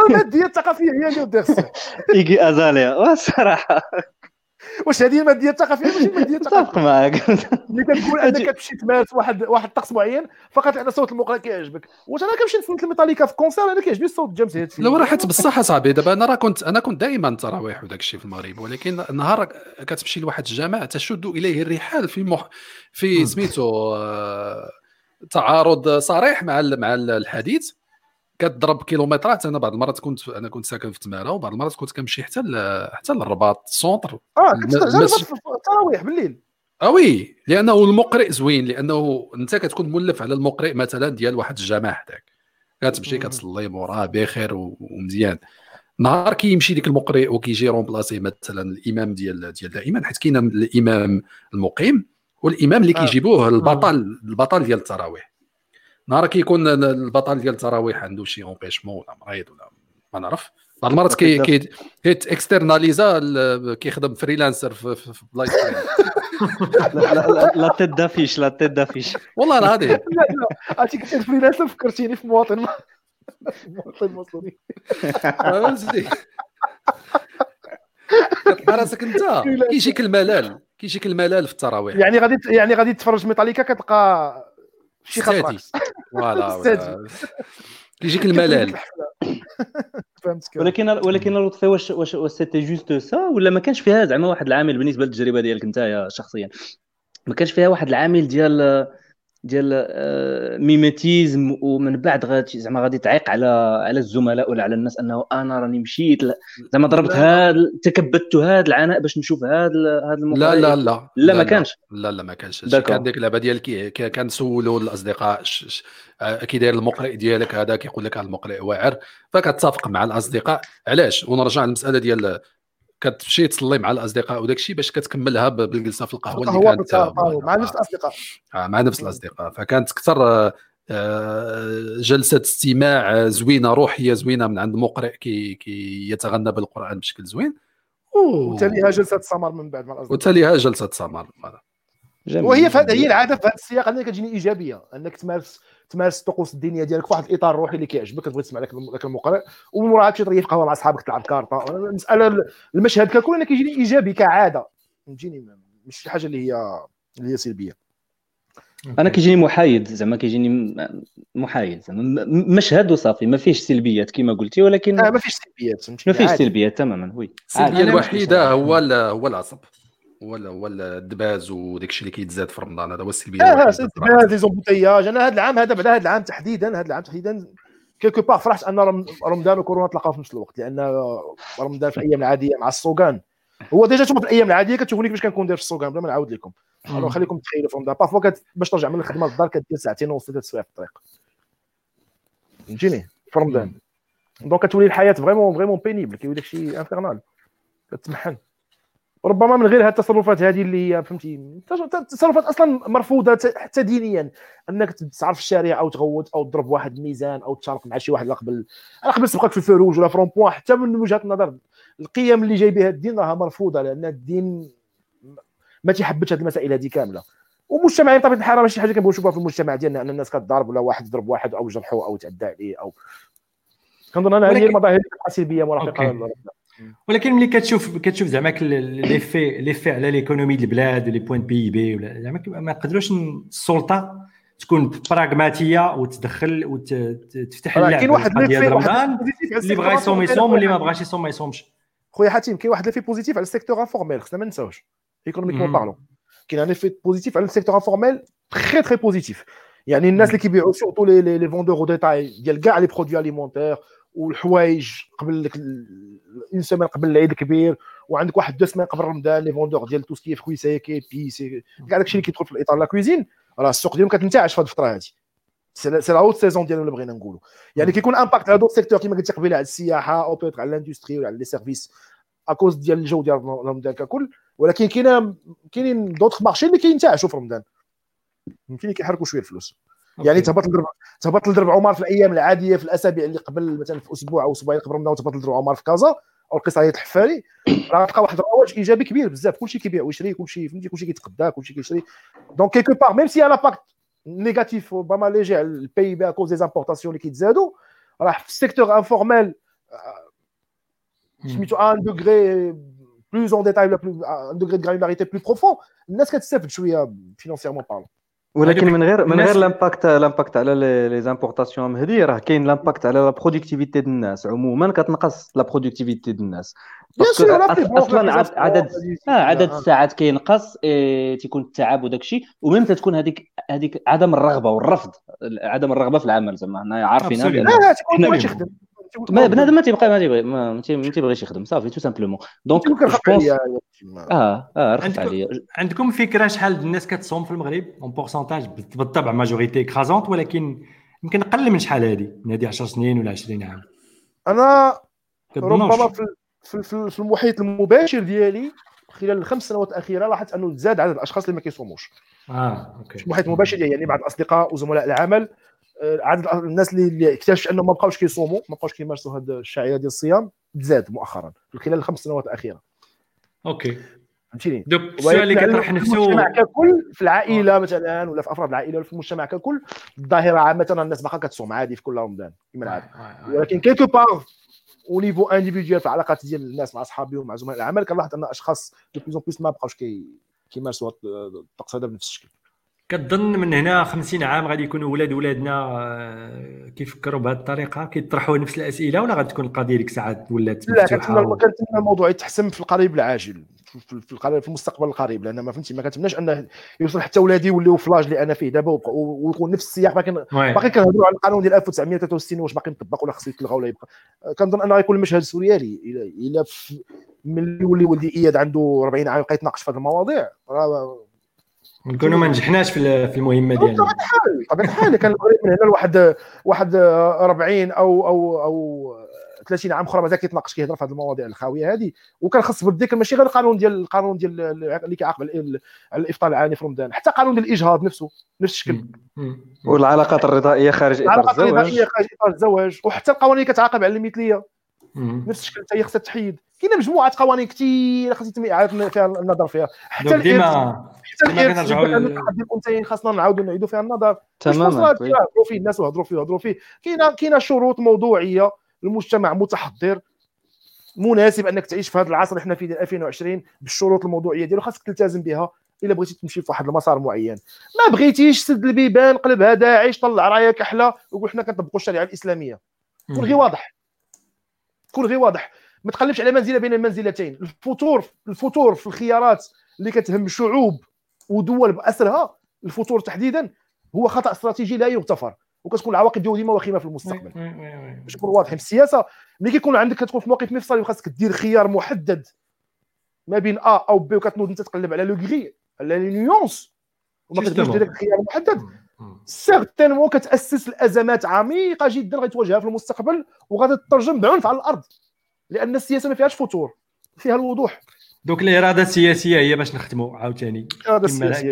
الماديه الثقافيه هي اللي درسها يجي ازاليا والصراحه. واش هذه الماديه الثقافيه ماشي الماديه الثقافيه؟ اتفق معاك. ملي كتقول انك كتمشي تمارس واحد واحد الطقس معين فقط لان صوت المقرئ كيعجبك. واش انا كنمشي نفوت الميتاليكا في كونسير انا كيعجبني الصوت الجامز هادشي. لو راحت بصحه صاحبي دابا انا راه كنت انا كنت دائما التراويح وداك الشيء في المغرب ولكن نهار كتمشي لواحد الجامع تشد اليه الرحال في مح... في سميتو تعارض صريح مع مع الحديث كتضرب كيلومترات. انا بعض المرات كنت انا كنت ساكن في تماره وبعض المرات كنت كنمشي حتى ل... حتى للرباط السونتر. اه كنت المس... تراويح بالليل. اوي لانه المقرئ زوين لانه انت كتكون مولف على المقرئ مثلا ديال واحد الجماعه داك كتمشي كتصلي موراه بخير ومزيان. نهار كيمشي ديك المقرئ وكيجي رون بلاصي مثلا الامام ديال ديال دائما حيت كاين الامام المقيم والامام اللي كيجيبوه البطل البطل ديال التراويح. نهار كيكون البطل ديال التراويح عنده شي امبيشمون ولا مريض ولا ما نعرف بعض المرات كي كي هيت اكسترناليزا كيخدم فريلانسر في, في, في بلايص لا لا لا تدافيش لا تدافيش والله راه هذه عرفتي كنت فريلانسر فكرتيني في مواطن مواطن مصري عرفتي راسك انت كيجيك الملل كيجيك الملل في التراويح. يعني غادي يعني غادي تفرج ميتاليكا كتلقى شي خطر فوالا يجيك الملل. ولكن ولكن لطفي واش واش سيتي جوست سا ولا ما كانش فيها زعما واحد العامل بالنسبه للتجربه ديالك نتايا شخصيا ما كانش فيها واحد العامل ديال ديال ميماتيزم ومن بعد غادي زعما غادي تعيق على على الزملاء ولا على الناس انه انا راني مشيت زعما ضربت هذا تكبدت هذا العناء باش نشوف هذا هذا لا لا لا لا ما كانش لا لا ما كانش كان ديك اللعبه ديال كنسولوا الاصدقاء كي داير المقرئ ديالك هذا كيقول لك المقرئ واعر فكتتفق مع الاصدقاء علاش ونرجع للمساله ديال كتمشي تصلي مع الاصدقاء وداكشي باش كتكملها بالجلسه في القهوه اللي كانت مع نفس الاصدقاء اه مع نفس الاصدقاء فكانت اكثر جلسه استماع زوينه روحيه زوينه من عند مقرئ كي كيتغنى بالقران بشكل زوين وتاليها جلسه سمر من بعد مع الاصدقاء وتاليها جلسه سمر وهي في هذه هي العاده في هذا السياق اللي كتجيني ايجابيه انك تمارس تمارس الطقوس الدينيه ديالك في واحد الاطار روحي اللي كيعجبك تبغي تسمع لك المقرئ ومن وراها تمشي تريح قهوه مع صحابك تلعب كارطه. المساله المشهد ككل انا كيجيني ايجابي كعاده فهمتيني مش شي حاجه اللي هي اللي هي سلبيه. انا كيجيني محايد زعما كيجيني محايد زعما مشهد وصافي ما فيهش سلبيات كما قلتي ولكن آه ما فيهش سلبيات ما فيهش سلبيات تماما وي. السلبيه الوحيده هو هو العصب ولا ولا الدباز وداكشي اللي كيتزاد في رمضان هذا هو السلبيه. اه هاد لي زومبوتياج انا هذا العام هذا بعد هذا العام تحديدا هذا العام تحديدا كيلكو با فرحت ان رمضان وكورونا تلاقاو في نفس الوقت لان رمضان في الايام العاديه مع السوغان هو ديجا تشوف في الايام العاديه كتشوفوني كيفاش كنكون داير في السوغان بلا ما نعاود لكم الو خليكم تخيلوا في رمضان بافوا باش ترجع من الخدمه للدار كدير ساعتين ونص ثلاث سوايع في الطريق فهمتيني في رمضان دونك كتولي الحياه فريمون فريمون بينيبل كيولي داكشي انفيرنال كتمحن ربما من غير هذه التصرفات هذه اللي هي فهمتي تصرفات اصلا مرفوضه حتى دينيا انك تسعر في الشارع او تغوت او تضرب واحد الميزان او تشارك مع شي واحد اللي قبل قبل سبقك في الفروج ولا فرون بوان حتى من وجهه النظر القيم اللي جاي بها الدين راها مرفوضه لان الدين ما تيحبش هذه المسائل هذه كامله. ومجتمعيا بطبيعه الحال ماشي حاجه كنبغيو نشوفها في المجتمع ديالنا ان الناس كتضرب ولا واحد يضرب واحد او جرحه او تعدى عليه او كنظن انا هذه المظاهر السلبيه مرافقه للربنا. ولكن ملي كتشوف كتشوف زعما لي في لي في على ليكونومي ديال البلاد لي بوين بي بي ولا زعما ما نقدروش السلطه تكون براغماتيه وتدخل وتفتح اللعب كاين واحد لي في رمضان اللي بغى يصوم يصوم واللي ما بغاش يصوم ما يصومش. خويا حاتم كاين واحد لي في بوزيتيف على السيكتور انفورميل خصنا ما نساوش ايكونوميكمون بارلون كاين ان ايفيت بوزيتيف على السيكتور انفورميل تري تري بوزيتيف يعني الناس اللي كيبيعوا سورتو لي لي فوندور او ديتاي ديال كاع لي برودوي اليمونتير والحوايج قبل اون سيمين قبل العيد الكبير وعندك واحد دو سيمين قبل رمضان لي فوندور ديال تو سكي فكويساكي بيسي كاع داكشي اللي كيدخل في الاطار لا كويزين راه السوق ديالهم كتنتعش في هذه الفتره هذه سي لا اوت سيزون ديالهم اللي بغينا نقولوا يعني كيكون امباكت على دوك سيكتور كيما قلت قبيله على السياحه او بيتر على الاندستري وعلى لي سيرفيس اكوز ديال الجو ديال رمضان ككل، ولكن كاين كاينين دوطخ مارشي اللي كينتعشوا في رمضان يمكن كيحركوا شويه الفلوس. أوكي. يعني تهبط الدرب تهبط الدرب عمر في الايام العاديه، في الاسابيع اللي قبل مثلا في اسبوع او اسبوعين قبل رمضان تهبط الدرب عمر في كازا او القصايه الحفاري، راه غتلقى واحد الرواج ايجابي كبير بزاف، كلشي كيبيع ويشري، كلشي فهمتي كلشي كيتقدا كلشي كيشري. دونك كيكو بار ميم سي ان امباكت نيجاتيف ربما ليجي على البي بي ا كوز دي زامبورطاسيون اللي كيتزادوا، راه في السيكتور انفورمال سميتو ان دوغري بلوز اون ديتاي لا بلوز ان دوغري دو غرانولاريتي بلو بروفون، الناس كتستافد شويه فينانسييرمون بارلون، ولكن من غير من غير لامباكت لامباكت على لي زامبورطاسيون هذه راه كاين لامباكت على لا برودكتيفيتي ديال الناس عموما، كتنقص لا برودكتيفيتي ديال الناس اصلا عدد اه عدد الساعات كينقص، تيكون التعب وداك الشيء، وميم تتكون هذيك هذيك عدم الرغبه والرفض، عدم الرغبه في العمل زعما حنا عارفينها لا تكون كتخدم ما بنادم ما تيبقى ما تيبغي ما تيبغيش يخدم صافي تو سامبلومون. دونك اه اه رفع عليا. عندكم فكره شحال الناس كتصوم في المغرب اون بورسونتاج؟ بالطبع ماجوريتي اكرازونت، ولكن يمكن نقل من شحال هذه من هذه عشر سنين ولا عشرين عام. انا ربما في في في المحيط المباشر ديالي خلال الخمس سنوات الاخيره لاحظت انه تزاد عدد الاشخاص اللي ما كيصوموش. اه اوكي. في المحيط المباشر ديالي يعني بعض الاصدقاء وزملاء العمل، عدد الناس اللي اكتشف انه ما بقاوش كيصوموا ما بقاوش كيمارسوا هذه الشعيره ديال الصيام تزاد مؤخرا في خلال الخمس سنوات الاخيره. اوكي فهمتيني. السؤال اللي كيطرح نفسه ككل في العائله مثلا ولا في افراد العائله ولا في المجتمع ككل، الظاهره عامه الناس باقا كتصوم عادي في كل رمضان كما العاده، ولكن كيلكو بار او نيفو انديفيديوال في العلاقات ديال الناس مع اصحابهم مع زملاء العمل كنلاحظ ان اشخاص دو بلوز اون بلوس ما بقاوش كيمارسوا الطقس هذا بنفس الشكل. كتظن من هنا خمسين عام غادي يكونوا ولاد ولادنا كيفكروا بهذه الطريقه كيطرحوا نفس الاسئله، ولا غادي تكون القضيه ديك الساعات ولات مفتوحه؟ لا كنتمنى الموضوع يتحسن في القريب العاجل في القريب في المستقبل القريب، لان ما فهمتي ما كنتمناش ان يوصل حتى ولادي يوليو فلاج اللي انا فيه دابا ويكون نفس السياق. باقي كنهضروا على القانون ديال ألف وتسعمية وثلاثة وستين واش باقي مطبق ولا خصو يتلغى ولا يبقى؟ كنظن انه غيكون المشهد سوريالي الا ملي يولي ولدي اياد عنده أربعين عام يبقى يتناقش في هذه المواضيع، راه نكونوا ما نجحناش في في المهمه ديالنا. طبعا حالي طبعا حالي كان من هنا لواحد واحد أربعين او او او ثلاثين عام اخرى مازال كيتناقش كيهضر في هذه المواضيع الخاويه هذه، وكان خاص بالذكر ماشي غير القانون ديال القانون ديال اللي كيعاقب على الافطار العاني في رمضان، حتى قانون ديال الاجهاض نفسه نفس الشكل، والعلاقات الرضائيه خارج اطار الزواج، العلاقات الرضائيه خارج اطار الزواج، وحتى القوانين اللي كتعاقب على المثليه نفس الشكل حتى هي خصها تحيد. كاينه مجموعه قوانين كثيره خاصني تميعات فيها النظر فيها، حتى ديما حتى نرجعوا للانثيين خاصنا نعاودوا نعيدوا فيها النظر تماما. هضروا فيه الناس وهضروا فيه وهضروا فيه كاينه كاينه شروط موضوعيه، المجتمع متحضر مناسب انك تعيش في هذا العصر اللي حنا فيه ديال ألفين وعشرين بالشروط الموضوعيه ديالو، خاصك تلتزم بها الا بغيتي تمشي في واحد المسار معين. ما بغيتيش سد البيبان قلبها داعش طلع رايه كحله وقول حنا كنطبقوا الشريعه الاسلاميه. كون غير واضح كون غير واضح ما تقلبش على منزله بين المنزلتين. الفطور الفطور في الخيارات اللي كتهم شعوب ودول باسرها، الفطور تحديدا هو خطا استراتيجي لا يغتفر، وكتكون العواقب ديالو ديما واخيمه في المستقبل. باش نكون واضحين في السياسه، ملي كيكون عندك كتكون في موقف مفصلي وخاصك دير خيار محدد ما بين ا او بي، وكتنوض انت تقلب على لو غري على لي نيونس وما كتبغيش دير داك الخيار المحدد، سيغتينمون كتاسس الازمات عميقه جدا غيتواجهها في المستقبل وغادي تترجم بعنف على الارض، لان السياسه ما فيهاش فطور فيها الوضوح. دوك الاراده السياسيه هي باش نختموا عاوتاني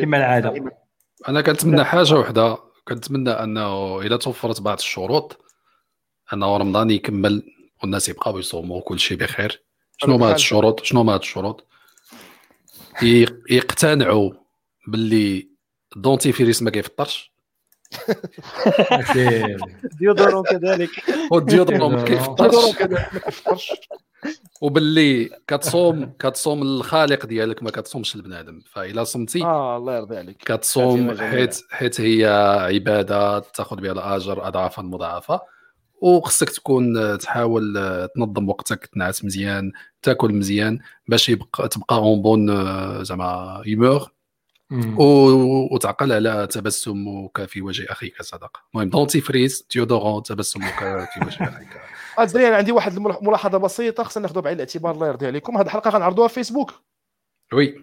كما العاده. انا كنتمنى حاجه وحده، كنتمنى انه الا توفرت بعض الشروط انه رمضان يكمل والناس يبقاو يصوموا وكل شيء بخير. شنو هاد الشروط؟ شنو هاد الشروط؟ يقتنعوا باللي الدونتيفيريس ما كيفطرش ديودورون كذلك والديودورون كيفطرش وباللي كتصوم كتصوم الخالق ديالك ما كتصومش البنادم. فإلا صمتي اه الله يرضي عليك كتصوم حيت حيت هي عباده تاخذ بها الاجر اضعافا مضاعفه، وخصك تكون تحاول تنظم وقتك، تنعس مزيان، تاكل مزيان باش يبقى تبقى اون بون زعما يمور وتعقل على تبسمك في وجه اخيك صدقه. المهم دونتي فريز ديودورون تبسمك في وجه اخيك. ادريان عندي واحد الملاحظه بسيطه خصنا ناخذوها بعين الاعتبار الله يرضي عليكم. هذه الحلقه غنعرضوها في فيسبوك وي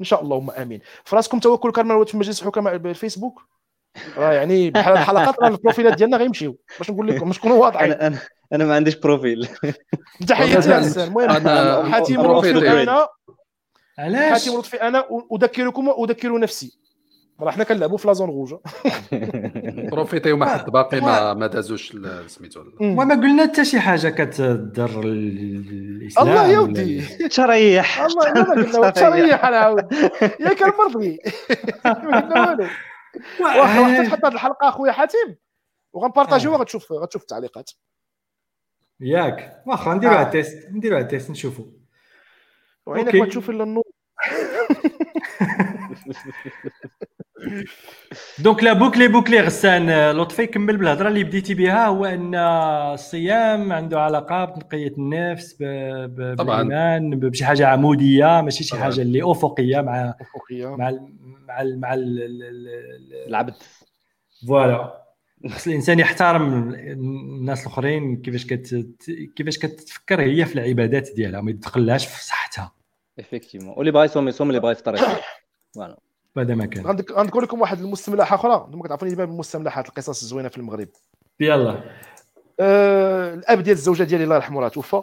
ان شاء الله، اللهم امين. فراسكم توكل كرمال في مجلس الحكماء بالفيسبوك راه يعني بحال الحلقات راه البروفيلات ديالنا غيمشيو باش نقول لكم باش نكونوا واضحين. انا انا ما عنديش بروفيل. تحياتي للسر. المهم حاتم لطفي انا علاش حاتم لطفي انا اذكركم واذكر نفسي راه حنا كنلعبوا في لازون غوجه بروفيتي وما حد باقي ما ما دازوش سميتو وما قلنا حتى شي حاجه كتضر الاسلام. الله يا ودي تريح. الله ما قلنا تريح انا عاود يا كنمرضي ما قلنا والو. واحد تحط هذه الحلقه اخويا حاتم وغنبارطاجيوها غتشوف غتشوف التعليقات ياك. واخا نديروها تيست نديروها تيست نشوفوا وعينك ما تشوف الا النور. دونك لا بوكلي بوكلي غسان لطفي كمل بالهضره اللي بديتي بها هو ان الصيام عنده علاقه بتنقيه النفس بالايمان بشي حاجه عموديه ماشي شي حاجه اللي افقيه مع أفقية. مع مع مع العبد فوالا. خص الانسان يحترم الناس الاخرين كيفاش كت كيفاش كتفكر هي في العبادات ديالها ما يدخلهاش في صحتها ايفيكتيفمون واللي باغي يصوم يصوم اللي باغي يفطر فوالا. هذا ما كان عندك غنقول لكم واحد المستملحه اخرى انتم كتعرفوني دابا بالمستملحات القصص الزوينه في المغرب. يلا آه، الاب ديال الزوجه ديالي الله يرحمه راه توفى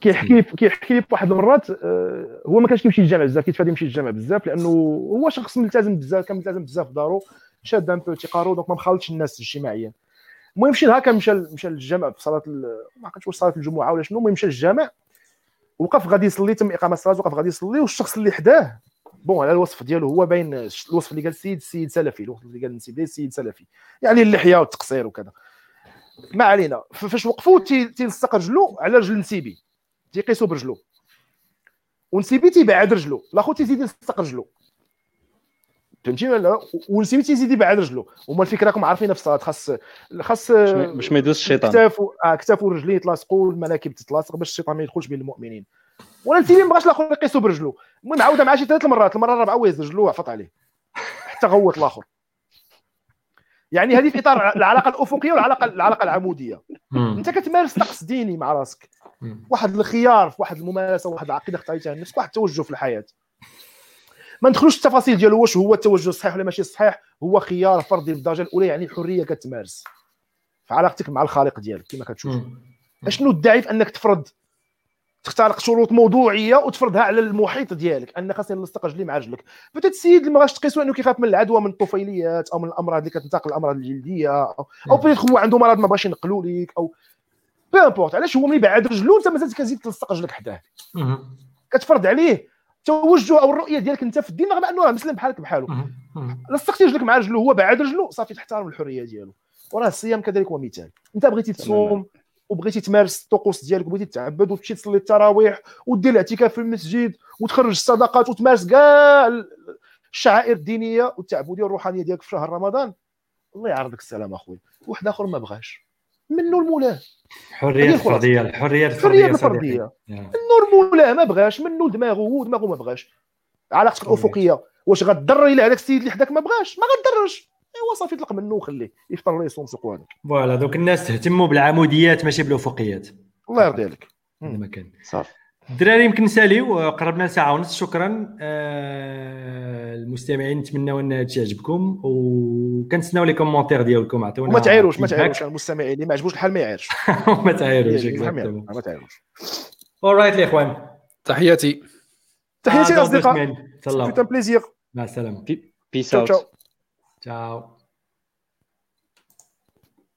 كيحكي كيحكي بواحد المرات آه، هو ما كانش كيمشي للجامع بزاف كيتفادى يمشي للجامع بزاف لانه هو شخص ملتزم بزاف كان ملتزم بزاف في دارو شاد ان بو تيقارو دونك ما مخالطش الناس اجتماعيا. المهم شي نهار كان مشى مشى للجامع في صلاه ما عرفتش واش صلاه الجمعه ولا شنو. المهم مشى للجامع وقف غادي يصلي تم اقامه الصلاه وقف غادي يصلي والشخص اللي حداه بون على الوصف ديالو هو باين الوصف اللي قال السيد السيد سلفي الوصف اللي قال السيد السيد سلفي يعني اللحيه والتقصير وكذا ما علينا. فاش وقفوا تيلصق رجلو على رجل نسيبي تيقيسو برجلو ونسيبي تيبعد رجلو لاخو تيزيد يلصق رجلو فهمتي ولا ونسيبي تيزيد يبعد رجلو. هما الفكره راكم عارفين في الصلاه خاص خاص باش ما يدوزش الشيطان كتافو كتافو رجليه يتلاصقوا المناكب تتلاصق باش الشيطان ما يدخلش بين المؤمنين ولا التيمي مبغاش الاخر يقيسو برجلو. المهم عاودها مع شي ثلاث مرات المره الرابعه وهز رجلو عفط عليه حتى غوت الاخر. يعني هذه في اطار العلاقه الافقيه والعلاقه العلاقه العموديه. انت كتمارس طقس ديني مع راسك واحد الخيار في واحد الممارسه واحد العقيده اختاريتها لنفسك واحد التوجه في الحياه ما ندخلوش التفاصيل ديالو واش هو التوجه الصحيح ولا ماشي صحيح. هو خيار فردي بالدرجه الاولى يعني الحريه كتمارس في علاقتك مع الخالق ديالك كما كتشوف. اشنو الداعي في انك تفرض تخترق شروط موضوعيه وتفرضها على المحيط ديالك ان خاصني نلصق رجلي مع رجلك بتا السيد اللي ما غاش تقيسوا انه كيخاف من العدوى من الطفيليات او من الامراض اللي كتنتقل الامراض الجلديه او او بغيت هو عنده مرض ما باش ينقلوا ليك او بامبورط علاش هو ملي بعد رجلو انت مازال كتزيد تلصق رجلك حداه كتفرض عليه توجه او الرؤيه ديالك انت في الدين رغم انه راه مسلم بحالك بحاله لصقتي رجلك مع رجلو هو بعد رجلو صافي تحترم الحريه ديالو. وراه الصيام كذلك هو مثال. انت بغيتي تصوم وبغيتي تمارس الطقوس ديالك وبغيتي تعبد وتمشي تصلي التراويح ودير الاعتكاف في المسجد وتخرج الصدقات وتمارس كاع الشعائر الدينيه والتعبديه والروحانيه ديالك في شهر رمضان الله يعرضك السلام اخويا. واحد اخر ما بغاش منه المولاه الحريه الفرديه الحريه الفرديه منه المولاه ما بغاش منه دماغه هو دماغه ما بغاش. علاقتك الافقيه واش غتضر الى هذاك السيد اللي حداك ما بغاش ما غتضرش ايوا صافي يطلق منه وخليه يفطر ليه صوم سوق هذاك فوالا. دوك الناس تهتموا بالعموديات ماشي بالافقيات الله يرضي عليك. هذا ما كان صافي الدراري يمكن نساليو قربنا لساعه ونص. شكرا آه المستمعين نتمناو ان هادشي عجبكم وكنتسناو لي كومونتير ديالكم عطيونا ما تعايروش ما تعايروش المستمعين اللي ما عجبوش الحال ما يعايرش ما تعايروش ما تعايروش. اورايت الاخوان تحياتي تحياتي الاصدقاء سلام بليزير مع السلامه بيس اوت. Ciao.